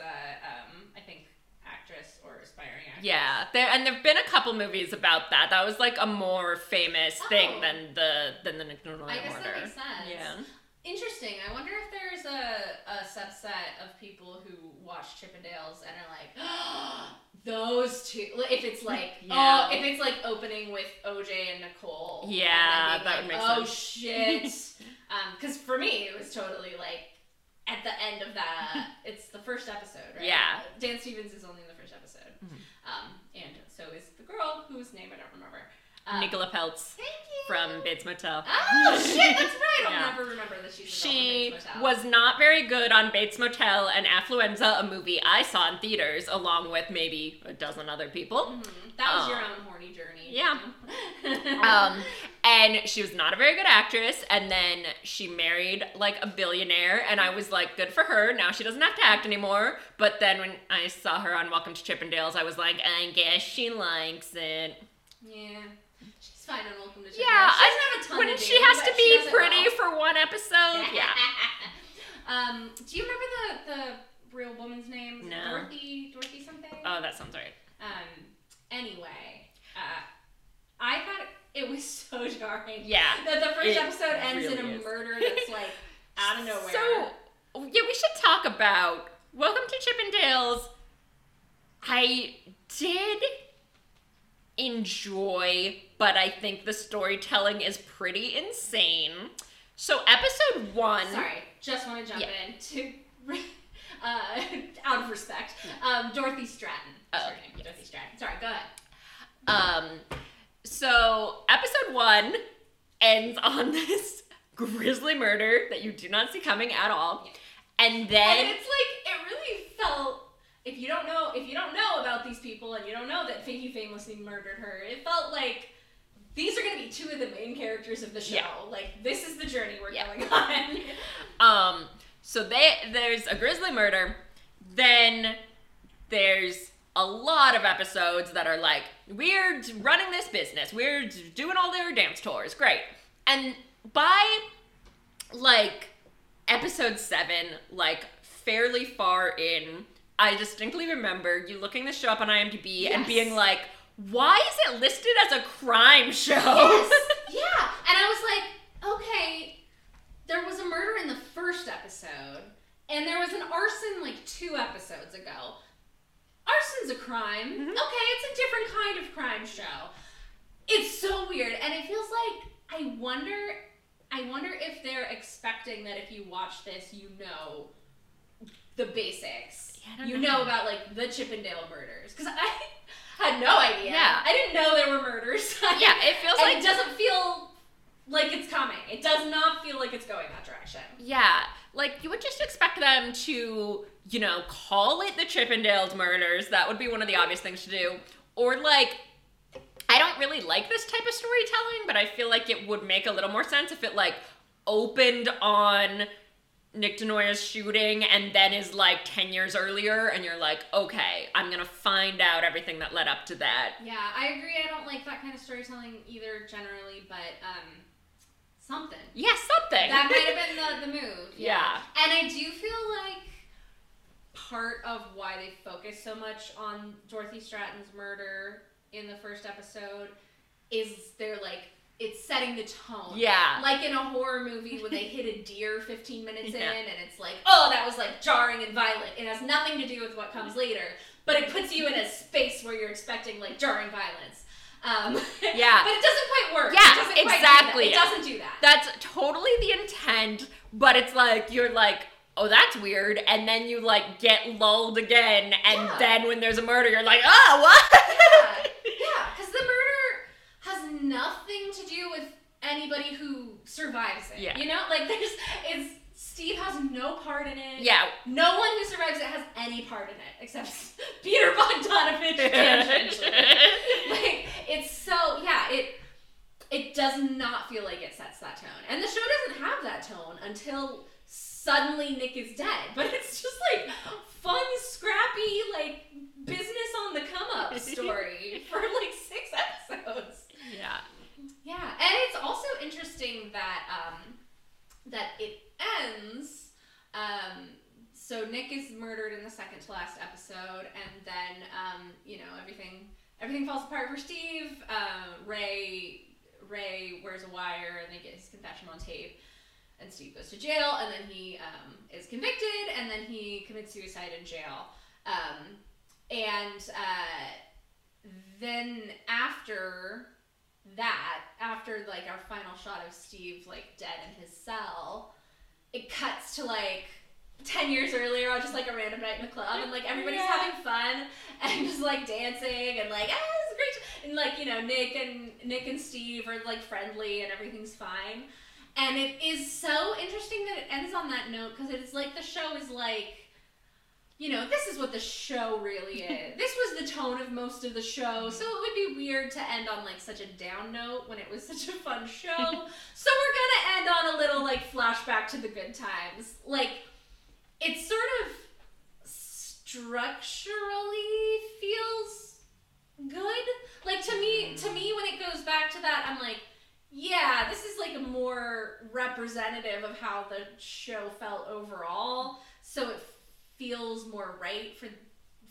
I think actress or aspiring actress. Yeah, there've been a couple movies about that. That was like a more famous thing than the Nick De Noia murder. I guess that makes sense. Yeah. Interesting. I wonder if there's a subset of people who watch Chippendales and are like, oh, those two. If it's like, yeah. If it's like opening with OJ and Nicole. Yeah, and that would make sense. Oh shit. Because for me, it was totally like at the end of that. It's the first episode, right? Yeah. Dan Stevens is only in the first episode, and so is the girl whose name I don't remember. Nicola Peltz from Bates Motel. Oh, shit, that's right. I'll never remember that she was not very good on Bates Motel and Affluenza, a movie I saw in theaters, along with maybe a dozen other people. Mm-hmm. That was your own horny journey. Yeah. And she was not a very good actress, and then she married, like, a billionaire, and I was like, good for her, now she doesn't have to act anymore. But then when I saw her on Welcome to Chippendales, I was like, I guess she likes it. Yeah. She's fine on Welcome to Chippendales. Yeah, when she has to be pretty for one episode. Yeah. Do you remember the real woman's name? No. Dorothy something? Oh, that sounds right. Anyway, I thought it was so jarring. Yeah. That the first episode ends really in a murder that's like out of nowhere. So, yeah, we should talk about Welcome to Chippendales. I did enjoy, but I think the storytelling is pretty insane. So episode 1... Sorry, just want to jump in to... out of respect. Dorothy Stratten. Oh, yes. Dorothy Stratten. Sorry, go ahead. So episode 1 ends on this grisly murder that you do not see coming at all. Yeah. And then... And it's like, it really felt... If you don't know about these people and you don't know that Finky famously murdered her, it felt like these are going to be two of the main characters of the show. Yeah. Like, this is the journey we're going on. So there's a grisly murder. Then there's a lot of episodes that are like, we're running this business. We're doing all their dance tours. Great. And by, like, episode 7, like, fairly far in... I distinctly remember you looking this show up on IMDb and being like, why is it listed as a crime show? Yes. Yeah. And I was like, okay, there was a murder in the first episode, and there was an arson like 2 episodes ago. Arson's a crime. Mm-hmm. Okay, it's a different kind of crime show. It's so weird. And it feels like, I wonder if they're expecting that if you watch this, you know the basics. You know about, like, the Chippendale murders. Because I had no idea. Yeah. I didn't know there were murders. Yeah, it feels like... It doesn't feel like it's coming. It does not feel like it's going that direction. Yeah. Like, you would just expect them to, you know, call it the Chippendales murders. That would be one of the obvious things to do. Or, like, I don't really like this type of storytelling, but I feel like it would make a little more sense if it, like, opened on... Nick De Noia's shooting and then is like 10 years earlier and you're like, okay, I'm gonna find out everything that led up to that. Yeah, I agree. I don't like that kind of storytelling either generally, but something. Yeah, something. That might have been the move. Yeah. And I do feel like part of why they focus so much on Dorothy Stratton's murder in the first episode is they're like, it's setting the tone. Yeah. Like in a horror movie when they hit a deer 15 minutes in and it's like, oh, that was like jarring and violent. It has nothing to do with what comes later, but it puts you in a space where you're expecting like jarring violence. Yeah. But it doesn't quite work. Yeah, exactly. It doesn't do that. That's totally the intent, but it's like, you're like, oh, that's weird. And then you like get lulled again. And then when there's a murder, you're like, oh, what? Yeah, because the murder has nothing to do with anybody who survives it. Yeah. You know? Like, Steve has no part in it. Yeah. No one who survives it has any part in it, except Peter Bogdanovich tangentially. Like, it's so, it does not feel like it sets that tone. And the show doesn't have that tone until suddenly Nick is dead. But it's just, like, fun, scrappy, like, business on the come-up story for, like, 6 episodes. Yeah. Yeah. And it's also interesting that that it ends. So Nick is murdered in the second to last episode, and then you know, everything falls apart for Steve. Ray wears a wire and they get his confession on tape, and Steve goes to jail, and then he is convicted, and then he commits suicide in jail. Then after like our final shot of Steve like dead in his cell, it cuts to like 10 years earlier on just like a random night in the club, and like everybody's having fun and just like dancing and like, it's great, and like, you know, Nick and Steve are like friendly and everything's fine. And it is so interesting that it ends on that note, because it's like the show is like, you know, this is what the show really is. This was the tone of most of the show, so it would be weird to end on, like, such a down note when it was such a fun show. So we're gonna end on a little, like, flashback to the good times. Like, it sort of structurally feels good. Like, to me, when it goes back to that, I'm like, yeah, this is, like, a more representative of how the show felt overall, so it feels more right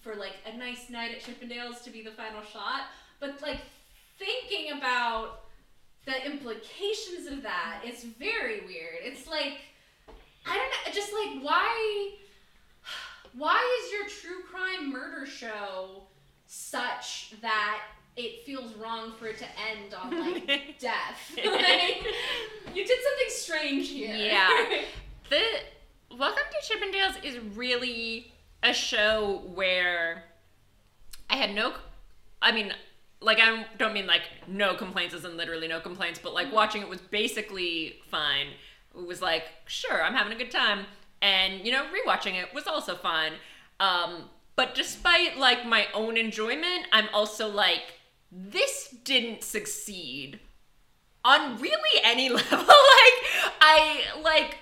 for like a nice night at Chippendales to be the final shot. But like thinking about the implications of that, it's very weird. It's like, I don't know, just like why is your true crime murder show such that it feels wrong for it to end on, like, death. Like, you did something strange here. Yeah. The Welcome to Chippendales is really a show where I had no... I mean, like, I don't mean, like, no complaints as in literally no complaints, but, like, watching it was basically fine. It was like, sure, I'm having a good time. And, you know, rewatching it was also fun. But despite, like, my own enjoyment, I'm also like, this didn't succeed on really any level. Like, I, like,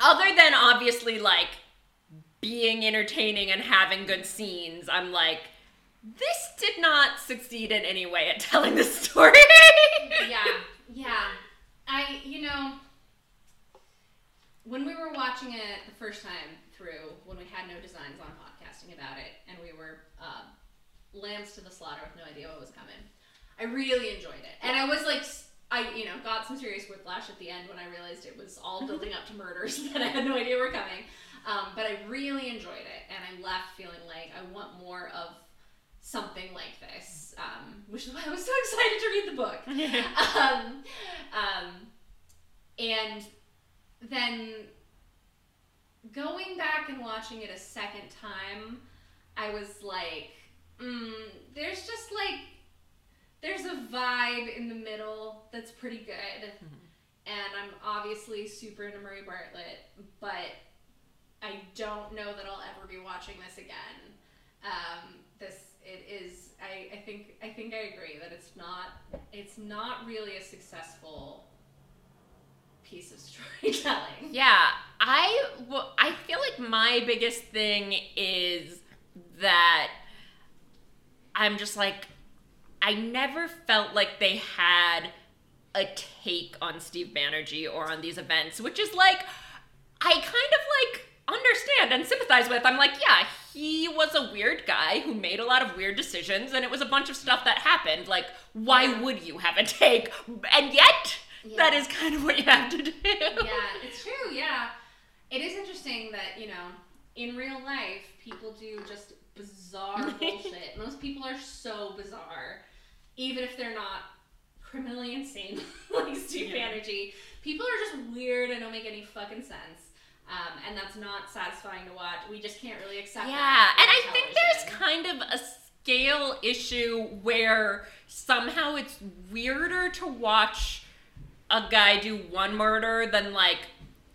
other than obviously, like, being entertaining and having good scenes, I'm like, this did not succeed in any way at telling the story. Yeah. When we were watching it the first time through, when we had no designs on podcasting about it, and we were lambs to the slaughter with no idea what was coming, I really enjoyed it. And I was like, I got some serious whiplash at the end when I realized it was all building up to murders that I had no idea were coming. But I really enjoyed it, and I left feeling like I want more of something like this, which is why I was so excited to read the book. And then going back and watching it a second time, I was like, there's just like, there's a vibe in the middle that's pretty good. Mm-hmm. And I'm obviously super into Murray Bartlett, but I don't know that I'll ever be watching this again. I think I agree that it's not really a successful piece of storytelling. Yeah, I feel like my biggest thing is that I'm just like, I never felt like they had a take on Steve Banerjee or on these events, which is like, I kind of like understand and sympathize with. I'm like, yeah, he was a weird guy who made a lot of weird decisions, and it was a bunch of stuff that happened. Like, why would you have a take? And yet... yeah. That is kind of what you have to do. Yeah, it's true, yeah. It is interesting that, in real life, people do just bizarre bullshit. Most people are so bizarre, even if they're not criminally insane, like Steve Banerjee. People are just weird and don't make any fucking sense. And that's not satisfying to watch. We just can't really accept that. Yeah, and I think there's kind of a scale issue where somehow it's weirder to watch a guy do one murder than, like,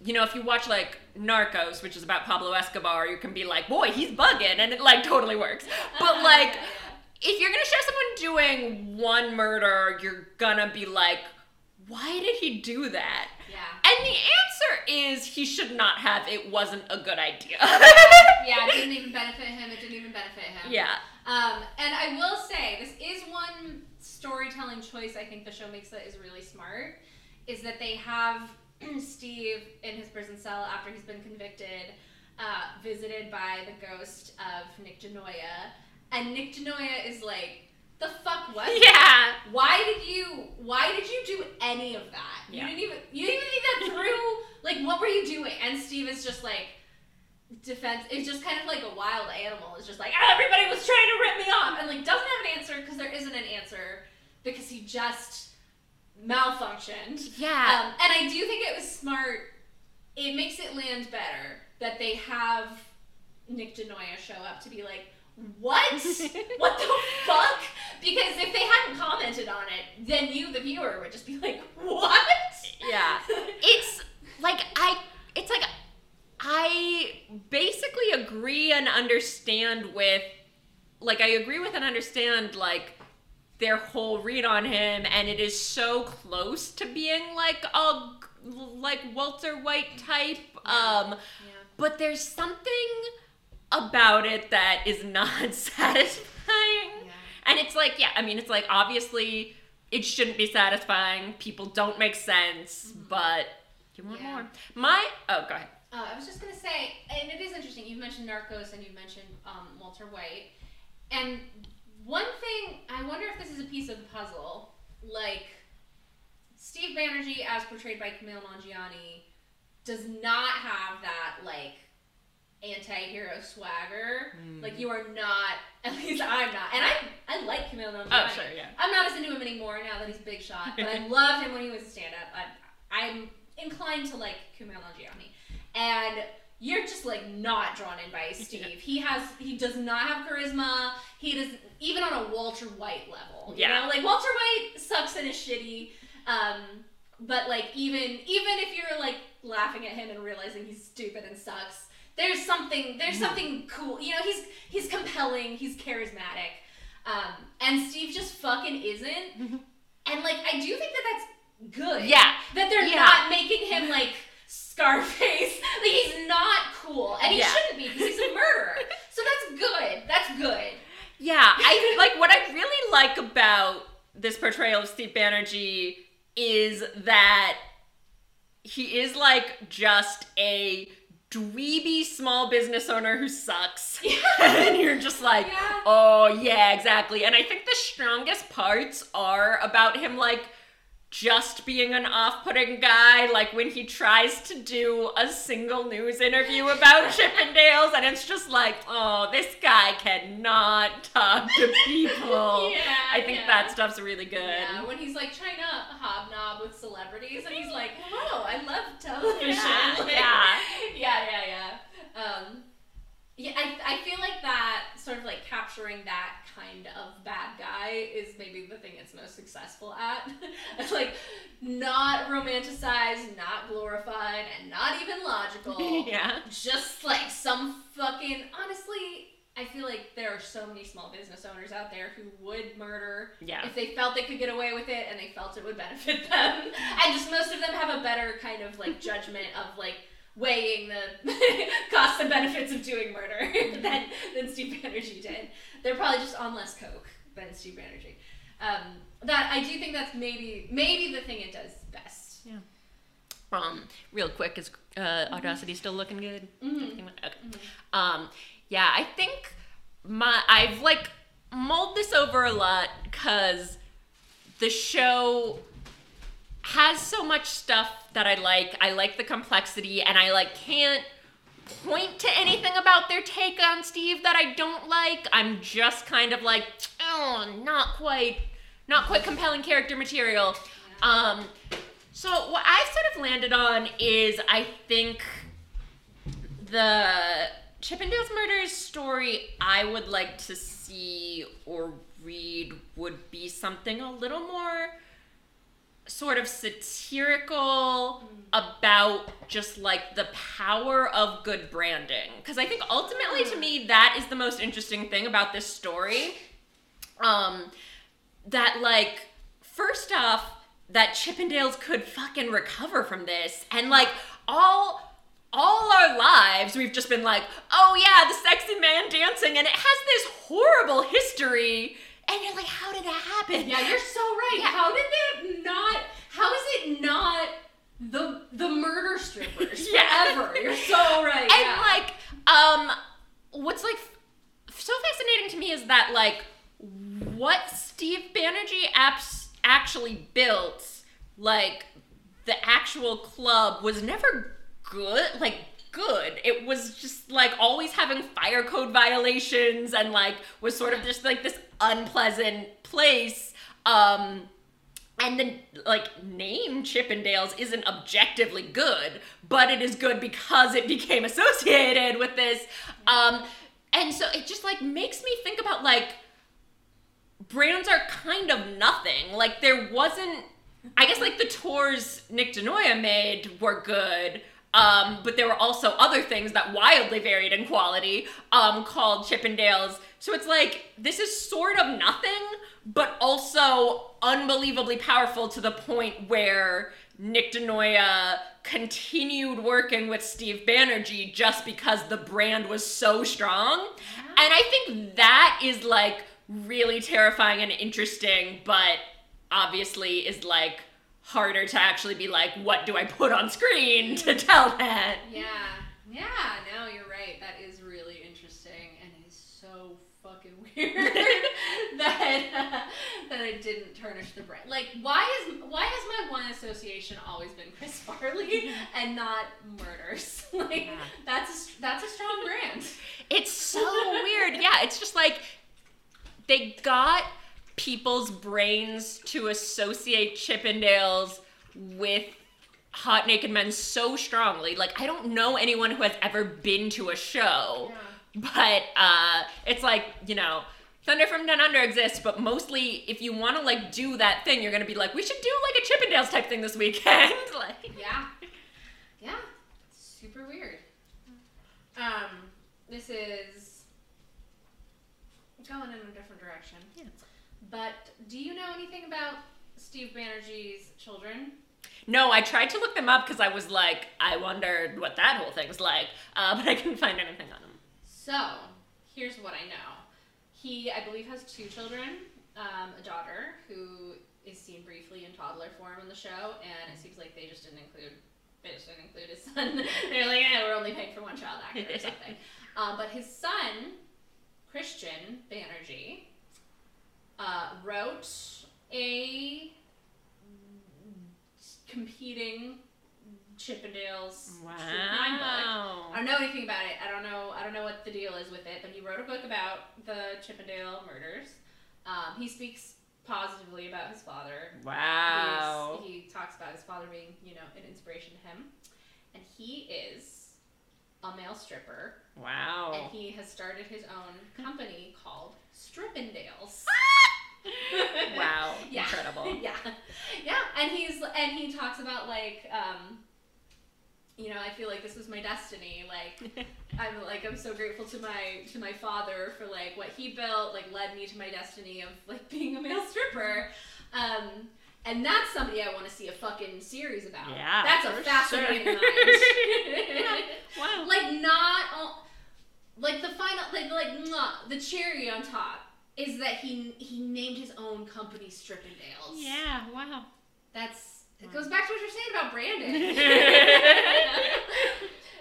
if you watch, like, Narcos, which is about Pablo Escobar, you can be like, boy, he's bugging, and it, like, totally works. But, like, if you're gonna show someone doing one murder, you're gonna be like, why did he do that? Yeah. And the answer is he should not have. It wasn't a good idea. Yeah, it didn't even benefit him. Yeah. And I will say, this is one storytelling choice I think the show makes that is really smart, is that they have Steve in his prison cell after he's been convicted, visited by the ghost of Nick De Noia. And Nick De Noia is like, the fuck was that? Why did you do any of that? Yeah. You didn't even think that through. Like, what were you doing? And Steve is just like, defense, it's just kind of like a wild animal. It's just like, everybody was trying to rip me off, and like, doesn't have an answer because there isn't an answer, because he just malfunctioned. Yeah. And I do think it was smart. It makes it land better that they have Nick De Noia show up to be like, what? What the fuck? Because if they hadn't commented on it, then you, the viewer, would just be like, what? Yeah. I basically agree and understand with, like, their whole read on him, and it is so close to being, like, a, like, Walter White type, but there's something about it that is not satisfying, and it's like, it's like, obviously, it shouldn't be satisfying, people don't make sense, but you want more. Go ahead. I was just going to say, and it is interesting, you've mentioned Narcos and you've mentioned Walter White, and one thing, I wonder if this is a piece of the puzzle, like, Steve Banerjee, as portrayed by Kumail Nanjiani, does not have that, like, anti-hero swagger. Like, you are not, at least I'm not. And I like Kumail Nanjiani. Oh, sure, yeah. I'm not as into him anymore now that he's big shot, but I loved him when he was stand-up. I'm inclined to like Kumail Nanjiani. And you're just, like, not drawn in by Steve. Yeah. He does not have charisma. He doesn't, even on a Walter White level. Yeah. You know? Like, Walter White sucks and is shitty. But, like, even if you're, like, laughing at him and realizing he's stupid and sucks, there's something cool. You know, he's compelling. He's charismatic. And Steve just fucking isn't. And, like, I do think that's good. Yeah. That they're not making him, like, Scarface. Like, he's not cool. And he shouldn't be, because he's a murderer. So that's good. That's good. Yeah. I like, what I really like about this portrayal of Steve Banerjee is that he is, like, just a dweeby small business owner who sucks. Yeah. And you're just like, oh, yeah, exactly. And I think the strongest parts are about him, like, just being an off-putting guy, like when he tries to do a single news interview about Chippendales, and it's just like, oh, this guy cannot talk to people. I think that stuff's really good. Yeah, when he's like trying to hobnob with celebrities, and he's like, oh, I love television. I feel like that sort of like capturing that kind of bad guy is maybe the thing it's most successful at. It's like not romanticized, not glorified, and not even logical. Yeah. Just like some fucking, honestly, I feel like there are so many small business owners out there who would murder if they felt they could get away with it and they felt it would benefit them. And just most of them have a better kind of like judgment of like weighing the costs and benefits of doing murder than Steve Banerjee did. They're probably just on less coke than Steve Banerjee. That I do think that's maybe the thing it does best. Yeah. Real quick, is Audacity still looking good? Mm-hmm. Okay. Mm-hmm. Yeah, I think I've like mulled this over a lot because the show has so much stuff that I like. I like the complexity, and I like can't point to anything about their take on Steve that I don't like. I'm just kind of like, oh, not quite compelling character material. Yeah. So what I've sort of landed on is I think the Chippendales Murders story I would like to see or read would be something a little more sort of satirical about just like the power of good branding. Because I think ultimately to me that is the most interesting thing about this story. That like, first off, that Chippendales could fucking recover from this. And like all our lives we've just been like, oh yeah, the sexy man dancing, and it has this horrible history. And you're like, how did that happen? Yeah, you're so right. Yeah. How is it not the murder strippers forever? You're so right. And like, what's like so fascinating to me is that like what Steve Banerjee actually built, like the actual club was never good. Like, good. It was just like always having fire code violations and like was sort of just like this unpleasant place. And the like name Chippendales isn't objectively good, but it is good because it became associated with this. And so it just like makes me think about like brands are kind of nothing. Like there wasn't, I guess like the tours Nick De Noia made were good. But there were also other things that wildly varied in quality, called Chippendales. So it's like, this is sort of nothing, but also unbelievably powerful to the point where Nick De Noia continued working with Steve Banerjee just because the brand was so strong. Yeah. And I think that is like really terrifying and interesting, but obviously is like harder to actually be like, what do I put on screen to tell that? Yeah. Yeah, no, you're right. That is really interesting and it's so fucking weird. that I didn't tarnish the brand. Like, why has my one association always been Chris Farley and not murders? Like, yeah. that's a strong brand. It's so weird. Yeah, it's just like they got people's brains to associate Chippendales with hot naked men so strongly. Like, I don't know anyone who has ever been to a show. Yeah. But it's like, you know, Thunder from Down Under exists, but mostly if you want to, like, do that thing, you're going to be like, we should do, like, a Chippendales type thing this weekend. Like, yeah. Yeah. Super weird. This is going in a different direction. Yeah. But do you know anything about Steve Banerjee's children? No, I tried to look them up because I was like, I wondered what that whole thing's like. But I couldn't find anything on them. So, here's what I know. He, I believe, has two children, a daughter who is seen briefly in toddler form in the show, and it seems like they just didn't include his son. They're like, eh, we're only paying for one child actor or something. But his son, Christian Banerjee, wrote a competing Chippendales. Wow. I don't know anything about it. I don't know what the deal is with it, but he wrote a book about the Chippendale murders. He speaks positively about his father. Wow. He talks about his father being, you know, an inspiration to him. And he is a male stripper. Wow. And he has started his own company called Strippendales. Wow. Yeah. Incredible. Yeah. Yeah. And he talks about, like, you know, I feel like this was my destiny. Like, I'm so grateful to my father for, like, what he built, like, led me to my destiny of, like, being a male stripper. And that's somebody I want to see a fucking series about. Yeah. That's a fascinating mind. Yeah. Wow. Like, not all, like, the final, like the cherry on top is that he named his own company Strippendales. Yeah. Wow. It goes back to what you're saying about branding.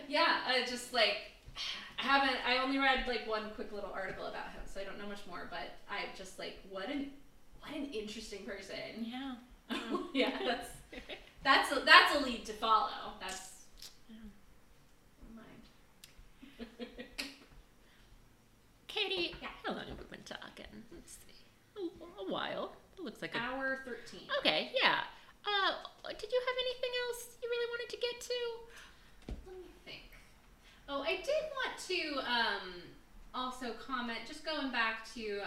Yeah, just, like, I only read, like, one quick little article about him, so I don't know much more, but I just, like, what an interesting person. Yeah. Yeah, that's a lead to follow. That's mine. Katie, yeah. How long have we been talking? Let's see. A while. It looks like hour 13. Okay, yeah. Did you have anything else you really wanted to get to? Let me think. Oh, I did want to also comment, just going back to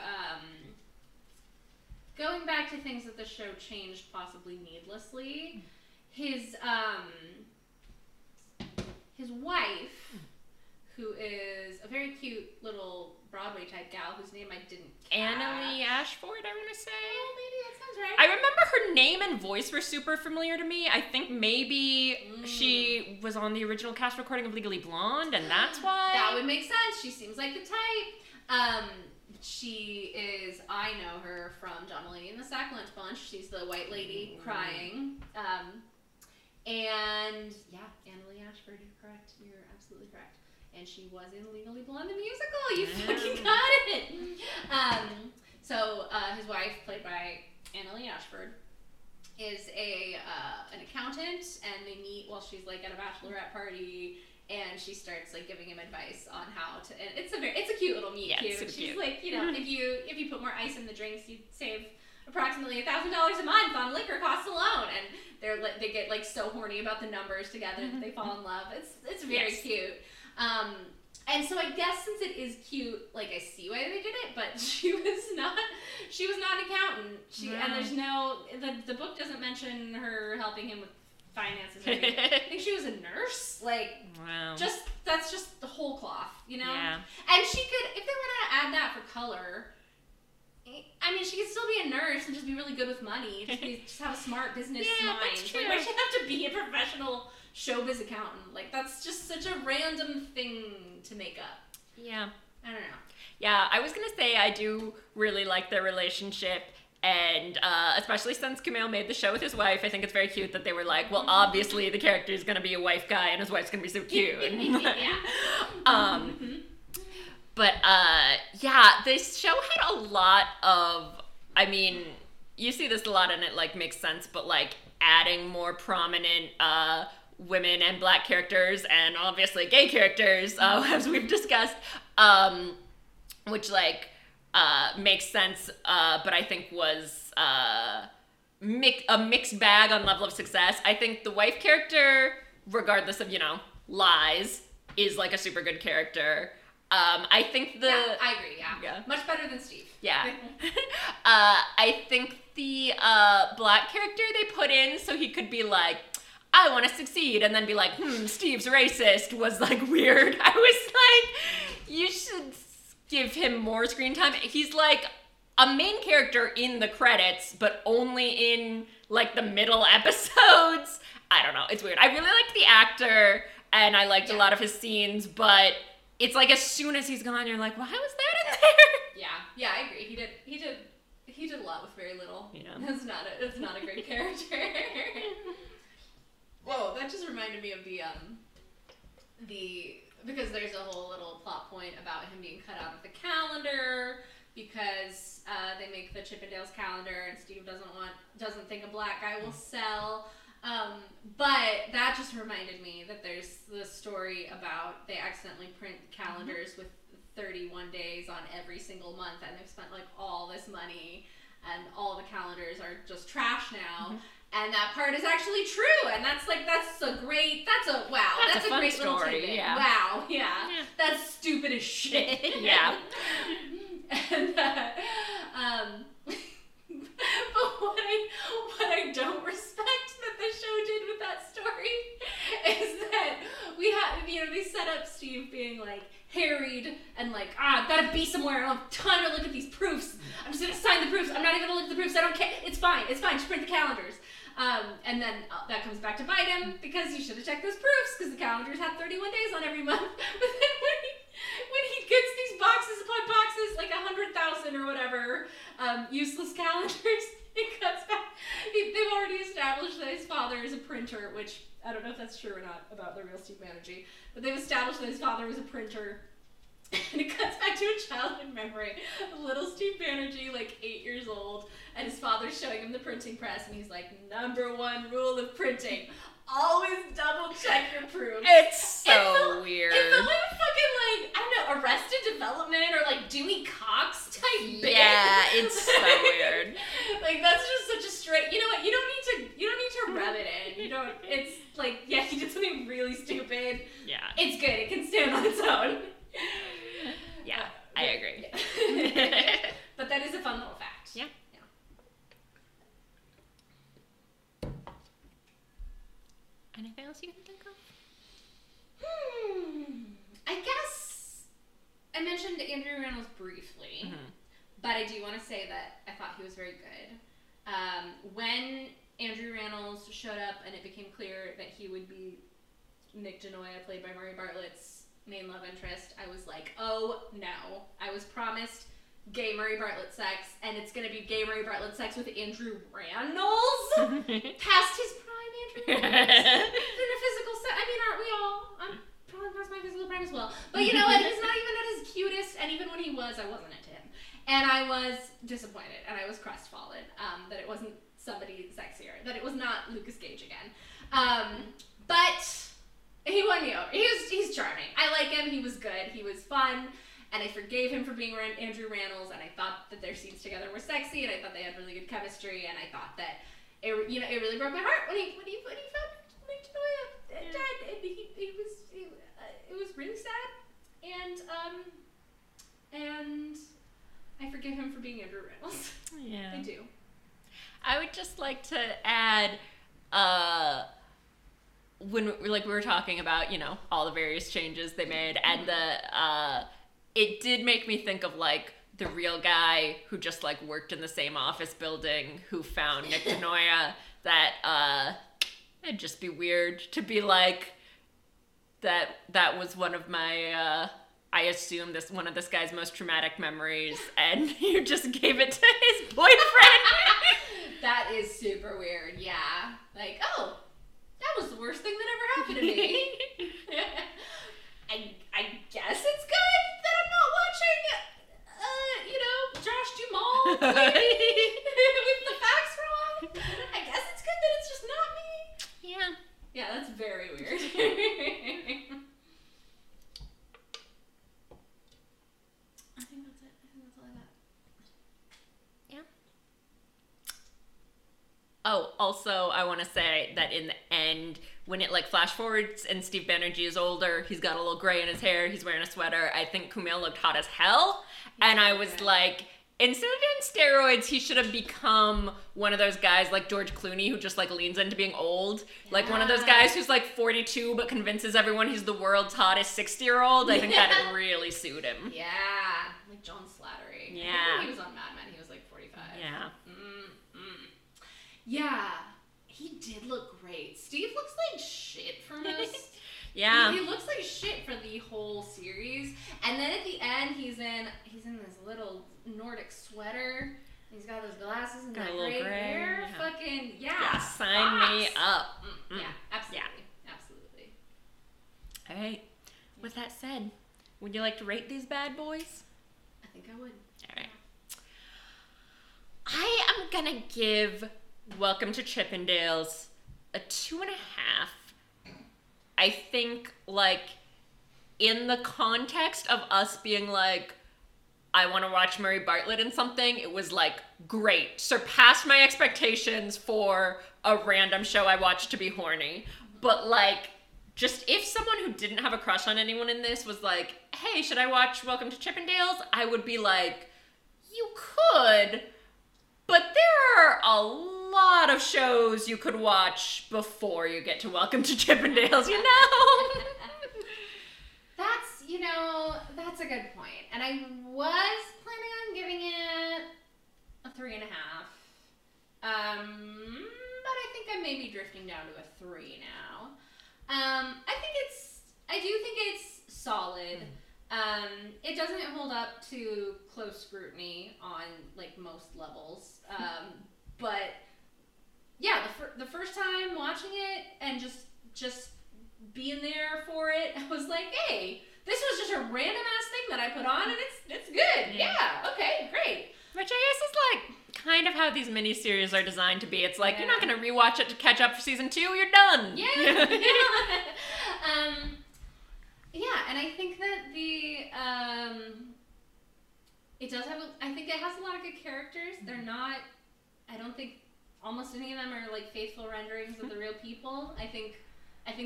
things that the show changed, possibly needlessly. His wife, who is a very cute little Broadway type gal whose name I didn't catch. Annaleigh Ashford, I want to say. Oh, maybe that sounds right. I remember her name and voice were super familiar to me. I think maybe she was on the original cast recording of Legally Blonde, and that's why. That would make sense. She seems like the type. She is, I know her from John Mulaney and the Sack Lunch Bunch. She's the white lady crying. And yeah, Annaleigh Ashford, you're correct. You're absolutely correct. And she was in Legally Blonde, the musical. You fucking got it. So his wife, played by Annaleigh Ashford, is an accountant, and they meet while she's, like, at a bachelorette party, and she starts, like, giving him advice on how to. And it's a cute little meet cute. She's cute. Like, you know, if you put more ice in the drinks, you'd save approximately $1,000 a month on liquor costs alone, and they get, like, so horny about the numbers together that they fall in love. It's very cute. And so I guess since it is cute, like, I see why they did it, but she was not an accountant. And there's no, the book doesn't mention her helping him with finances or anything. I think she was a nurse. Like, wow. That's just the whole cloth, you know? Yeah. And she could, if they wanted to add that for color, I mean, she could still be a nurse and just be really good with money. Just have a smart business mind. That's true. Like, why should have to be a professional showbiz accountant? Like, that's just such a random thing to make up. Yeah. I don't know. Yeah, I was going to say I do really like their relationship, and especially since Kumail made the show with his wife, I think it's very cute that they were like, well, obviously the character is going to be a wife guy and his wife's going to be so cute. Yeah. But, yeah, this show had a lot of, I mean, you see this a lot and it, like, makes sense, but, like, adding more prominent women and black characters and obviously gay characters, as we've discussed, which, like, makes sense, but I think was a mixed bag on level of success. I think the wife character, regardless of, you know, lies, is, like, a super good character. I think the... Yeah, I agree, yeah. Much better than Steve. Yeah. I think the black character they put in so he could be like, I want to succeed, and then be like, Steve's racist, was, like, weird. I was like, you should give him more screen time. He's, like, a main character in the credits, but only in, like, the middle episodes. I don't know. It's weird. I really liked the actor, and I liked a lot of his scenes, but... It's like as soon as he's gone, you're like, why was that in there? Yeah, I agree. He did a lot with very little. Yeah. It's not a great character. Whoa, that just reminded me of the because there's a whole little plot point about him being cut out of the calendar because they make the Chippendales calendar and Steve doesn't think a black guy will sell. But that just reminded me that there's the story about they accidentally print calendars with 31 days on every single month, and they've spent like all this money and all the calendars are just trash now. Mm-hmm. And that part is actually true. And that's like, that's a great story. Little tidbit. Yeah. Wow. Yeah. That's stupid as shit. Yeah. And, but what I don't respect that the show did with that story is that we have, you know, they set up Steve being like harried and like, I've got to be somewhere. I don't have time to look at these proofs. I'm just going to sign the proofs. I'm not even going to look at the proofs. I don't care. It's fine. Just print the calendars. And then that comes back to bite him because you should have checked those proofs because the calendars had 31 days on every month. But then when he gets these boxes upon boxes, like 100,000 or whatever, useless calendars, it cuts back. They've already established that his father is a printer, which I don't know if that's true or not about the real Steve Banerjee, but they've established that his father was a printer. And it cuts back to a childhood memory of little Steve Banerjee, like 8 years old, and his father's showing him the printing press, and he's like, "Number 1 rule of printing: always double check your proofs." It's so weird. It felt like a fucking, like, I don't know, Arrested Development or like Dewey Cox type. Yeah, bit. It's so weird. Like that's just such a straight. You know what? You don't need to rub it in. You don't. It's like, yeah, he did something really stupid. Yeah, it's good. It can stand on its own. Yeah, I agree. Yeah. But that is a fun little fact. Yeah. Anything else you can think of? I guess I mentioned Andrew Rannells briefly, but I do want to say that I thought he was very good. When Andrew Rannells showed up and it became clear that he would be Nick De Noia, played by Murray Bartlett's main love interest, I was like, oh no, I was promised gay Murray Bartlett sex, and it's gonna be gay Murray Bartlett sex with Andrew Rannells past his prime. Andrew Rannells in a physical sex. I mean, aren't we all? I'm probably past my physical prime as well, but you know what, he's not even at his cutest, and even when he was, I wasn't into him, and I was disappointed, and I was crestfallen that it wasn't somebody sexier, that it was not Lucas Gage again, but he won me over. He's charming. I like him. He was good. He was fun. And I forgave him for being Andrew Rannells. And I thought that their scenes together were sexy. And I thought they had really good chemistry. And I thought that it, you know, it really broke my heart when he found Nick De Noia dead. And it was really sad. And I forgive him for being Andrew Rannells. Yeah, I do. I would just like to add, when we were talking about, you know, all the various changes they made, and the it did make me think of like the real guy who just like worked in the same office building who found Nick De Noia, that it'd just be weird to be like that was one of my I assume one of this guy's most traumatic memories, and you just gave it to his boyfriend. That is super weird. Yeah, like, oh, that was the worst thing that ever happened to me. I guess it's good that I'm not Oh, also, I want to say that in the end, when it like flash forwards and Steve Banerjee is older, he's got a little gray in his hair, he's wearing a sweater. I think Kumail looked hot as hell. And I was like, instead of doing steroids, he should have become one of those guys like George Clooney who just like leans into being old. Yeah. Like one of those guys who's like 42 but convinces everyone he's the world's hottest 60-year-old. I think that would really suit him. Yeah. Like John Slattery. Yeah. I think he was on Mad Men. He was like 45. Yeah. Yeah. He did look great. Steve looks like shit for most. Yeah. He looks like shit for the whole series. And then at the end, he's in this little Nordic sweater. He's got those glasses and that gray hair. Yeah. Fucking, yeah. Sign me up. Mm-hmm. Yeah, absolutely. Yeah. Absolutely. All right. With that said, would you like to rate these bad boys? I think I would. All right. I am going to give Welcome to Chippendales a 2.5. I think, like, in the context of us being like, I want to watch Murray Bartlett in something, it was like, great. Surpassed my expectations for a random show I watched to be horny. But, like, just if someone who didn't have a crush on anyone in this was like, hey, should I watch Welcome to Chippendales? I would be like, you could, but there are a lot of shows you could watch before you get to Welcome to Chippendales, you know? That's a good point. And I was planning on giving it a 3.5. But I think I may be drifting down to a 3 now. I do think it's solid. It doesn't hold up to close scrutiny on, like, most levels. But, yeah, the first time watching it and just being there for it, I was like, hey, this was just a random-ass thing that I put on, and it's good. Yeah, okay, great. Which I guess is, like, kind of how these miniseries are designed to be. It's like, you're not going to rewatch it to catch up for season 2, you're done. Yeah. Yeah, and I think that it has a lot of good characters. They're not, I don't think almost any of them are like faithful renderings of the real people. I think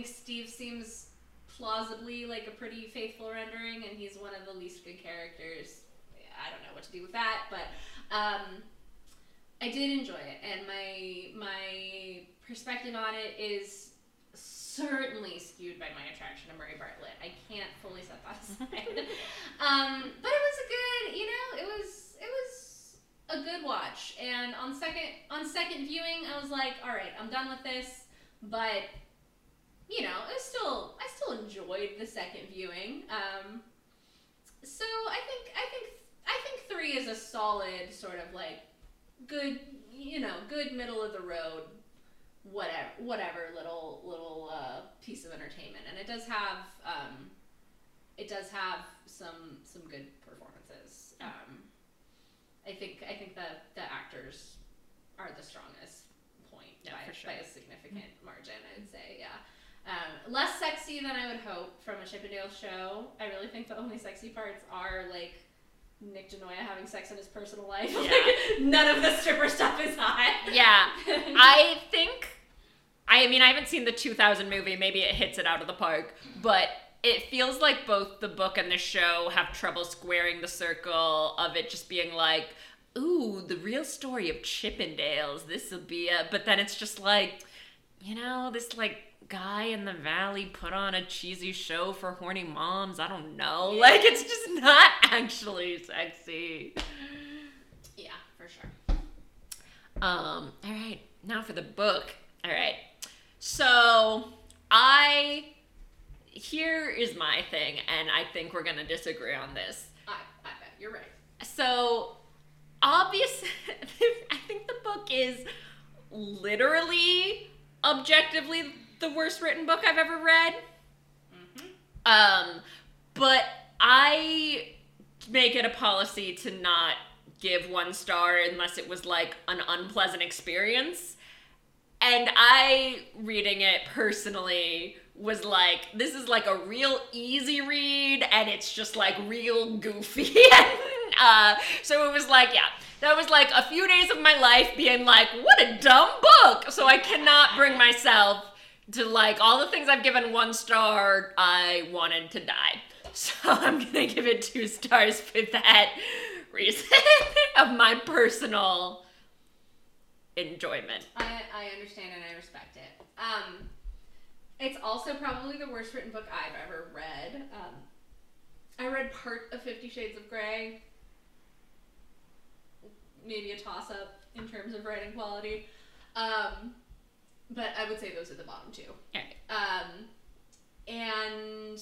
Steve seems plausibly like a pretty faithful rendering, and he's one of the least good characters. I don't know what to do with that, but I did enjoy it, and my perspective on it is certainly skewed by my attraction to Murray Bartlett. I can't fully set that aside. But it was a good, it was a good watch. And on second viewing, I was like, all right, I'm done with this. But it was I still enjoyed the second viewing. So I think 3 is a solid sort of like good, good middle of the road. Whatever little piece of entertainment, and it does have some good performances. I think that the actors are the strongest point by a significant margin. I'd say, yeah. Less sexy than I would hope from a Chippendales show. I really think the only sexy parts are like Nick De Noia having sex in his personal life. Yeah. Like, none of the stripper stuff is hot. Yeah. I haven't seen the 2000 movie. Maybe it hits it out of the park. But it feels like both the book and the show have trouble squaring the circle of it just being like, ooh, the real story of Chippendales. This will be a... But then it's just like, this like guy in the valley put on a cheesy show for horny moms. I don't know. Yeah. Like, it's just not actually sexy. Yeah, for sure. All right. Now for the book. All right. So here is my thing, and I think we're going to disagree on this. I bet you're right. So obviously, I think the book is literally objectively the worst written book I've ever read. Mm-hmm. But I make it a policy to not give 1 star unless it was like an unpleasant experience. And I, reading it personally, was like, this is like a real easy read, and it's just like real goofy and So it was like, yeah. That was like a few days of my life being like, what a dumb book. So I cannot bring myself to like all the things I've given one star. I wanted to die. So I'm going to give it 2 stars for that reason of my personal enjoyment. I understand and I respect it. It's also probably the worst written book I've ever read. I read part of 50 Shades of Grey. Maybe a toss-up in terms of writing quality. But I would say those are the bottom two. All right. And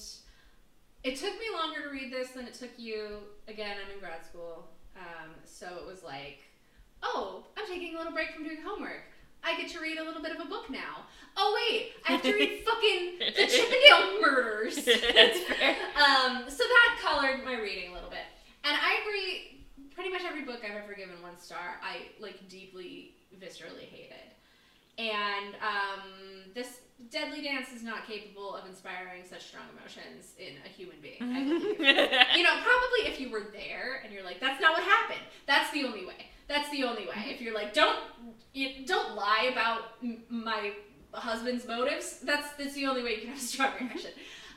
it took me longer to read this than it took you. Again, I'm in grad school. So it was like, oh, I'm taking a little break from doing homework. I get to read a little bit of a book now. Oh, wait, I have to read fucking The Chippendales Murders. That's fair. So that colored my reading a little bit. And I agree. Pretty much every book I've ever given 1 star, I, like, deeply, viscerally hated. And this Deadly Dance is not capable of inspiring such strong emotions in a human being. I believe. You know, probably if you were there and you're like, that's not what happened. That's the only way. That's the only way. If you're like, don't lie about my husband's motives. That's the only way you can have a strong reaction.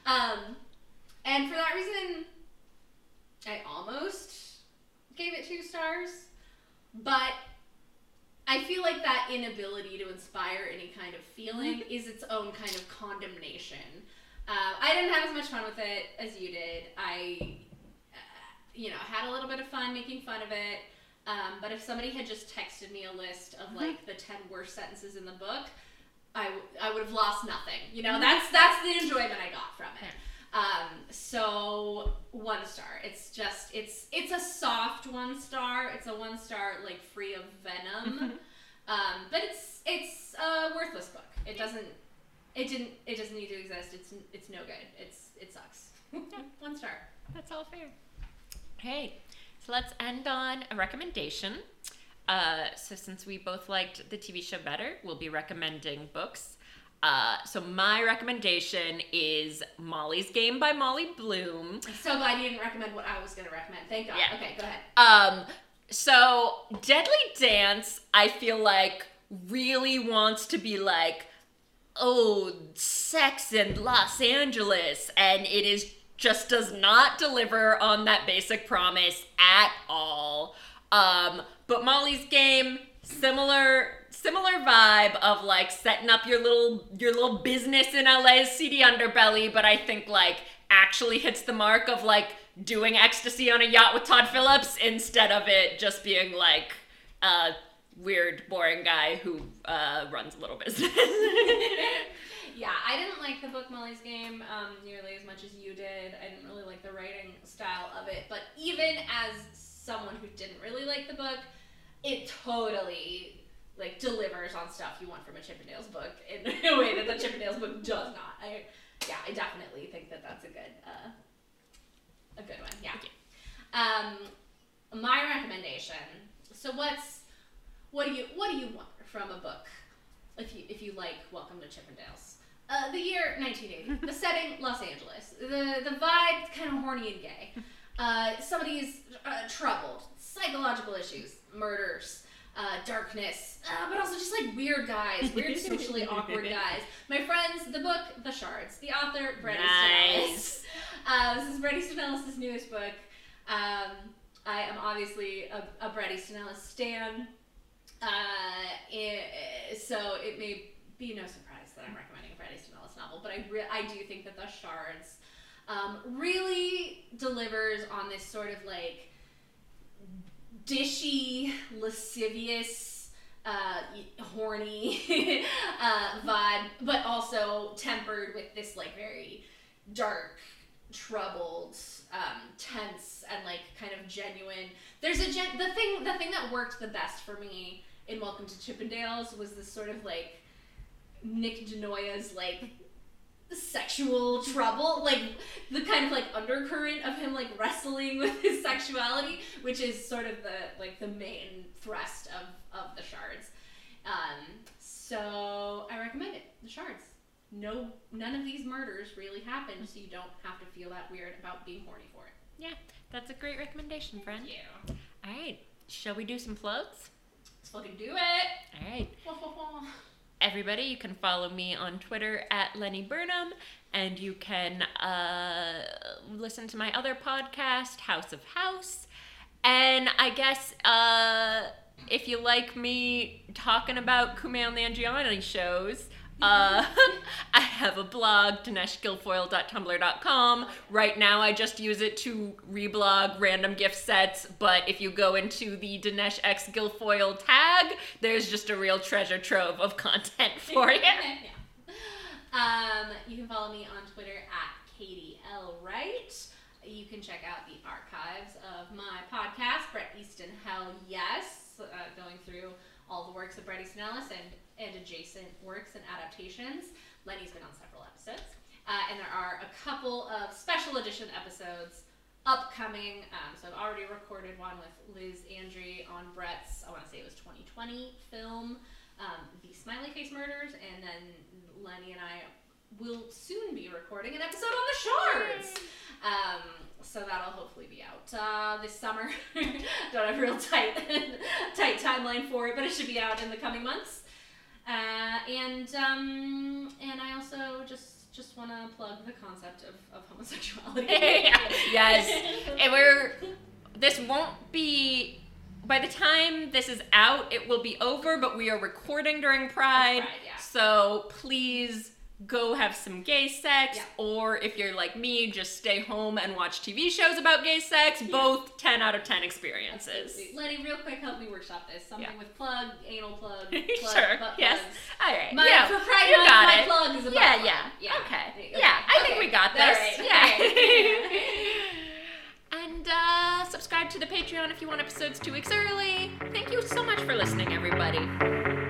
And for that reason, I almost gave it 2 stars, but I feel like that inability to inspire any kind of feeling is its own kind of condemnation. I didn't have as much fun with it as you did. I, had a little bit of fun making fun of it, but if somebody had just texted me a list of, like, the 10 worst sentences in the book, I would have lost nothing. You know, that's the enjoyment I got from it. So 1 star. It's just, it's a soft 1 star. It's a 1 star, like, free of venom. But it's a worthless book. It doesn't need to exist. It's no good. It sucks. 1 star. That's all fair. Hey, so let's end on a recommendation. So since we both liked the TV show better, we'll be recommending books. So my recommendation is Molly's Game by Molly Bloom. I'm so glad you didn't recommend what I was going to recommend. Thank God. Yeah. Okay, go ahead. So Deadly Dance, I feel like, really wants to be like, oh, sex in Los Angeles. And it is just does not deliver on that basic promise at all. But Molly's Game, similar vibe of like setting up your little business in LA's seedy underbelly, but I think like actually hits the mark of like doing ecstasy on a yacht with Todd Phillips instead of it just being like a weird, boring guy who runs a little business. Yeah, I didn't like the book Molly's Game nearly as much as you did. I didn't really like the writing style of it, but even as someone who didn't really like the book, it totally like delivers on stuff you want from a Chippendales book in a way that the Chippendales book does not. I definitely think that's a good one. Yeah. My recommendation. So what do you want from a book if you like Welcome to Chippendales? The year 1980. The setting Los Angeles. The vibe kind of horny and gay. Somebody's troubled. Psychological issues. Murders. Darkness, but also just like weird guys, weird socially awkward guys. My friends, the book, The Shards. The author, Bret Easton Ellis. This is Bret Easton Ellis' newest book. I am obviously a Bret Easton Ellis stan, so it may be no surprise that I'm recommending a Bret Easton Ellis novel, but I do think that The Shards really delivers on this sort of like dishy, lascivious, horny vibe, but also tempered with this like very dark, troubled, tense, and like kind of genuine. The thing that worked the best for me in Welcome to Chippendales was this sort of like Nick De Noia's like sexual trouble, like the kind of like undercurrent of him like wrestling with his sexuality, which is sort of the main thrust of The Shards. So I recommend it. The Shards. No, none of these murders really happened, so you don't have to feel that weird about being horny for it. Yeah. That's a great recommendation, friend. Thank you. All right. Shall we do some plugs? Let's fucking do it. All right. Everybody, you can follow me on Twitter at Lenny Burnham, and you can listen to my other podcast, House of House. And I guess if you like me talking about Kumail Nanjiani shows, I have a blog, dineshguilfoyle.tumblr.com. Right now I just use it to reblog random gift sets, but if you go into the Dinesh X Guilfoyle tag, there's just a real treasure trove of content for you. You can follow me on Twitter at Katie L. Wright. You can check out the archives of my podcast, Bret Easton Hell Yes, going through all the works of Bret Easton Ellis and adjacent works and adaptations. Lenny's been on several episodes. And there are a couple of special edition episodes upcoming. So I've already recorded one with Liz Andrey on Brett's, I want to say it was 2020 film, The Smiley Face Murders. And then Lenny and I will soon be recording an episode on The Shards. So that'll hopefully be out this summer. Don't have a real tight timeline for it, but it should be out in the coming months. And I also just want to plug the concept of homosexuality. Yes. And this won't be, by the time this is out, it will be over, but we are recording during Pride. Yeah. So please go have some gay sex, or if you're like me, just stay home and watch TV shows about gay sex. Both 10 out of 10 experiences. Absolutely. Lenny, real quick, help me workshop this. Something with plug, anal plug sure, butt yes. plugs. All right. My, yeah, you got my it. Plug is a butt plug. Yeah. Okay. I think we got this. Right. Yeah. And subscribe to the Patreon if you want episodes 2 weeks early. Thank you so much for listening, everybody.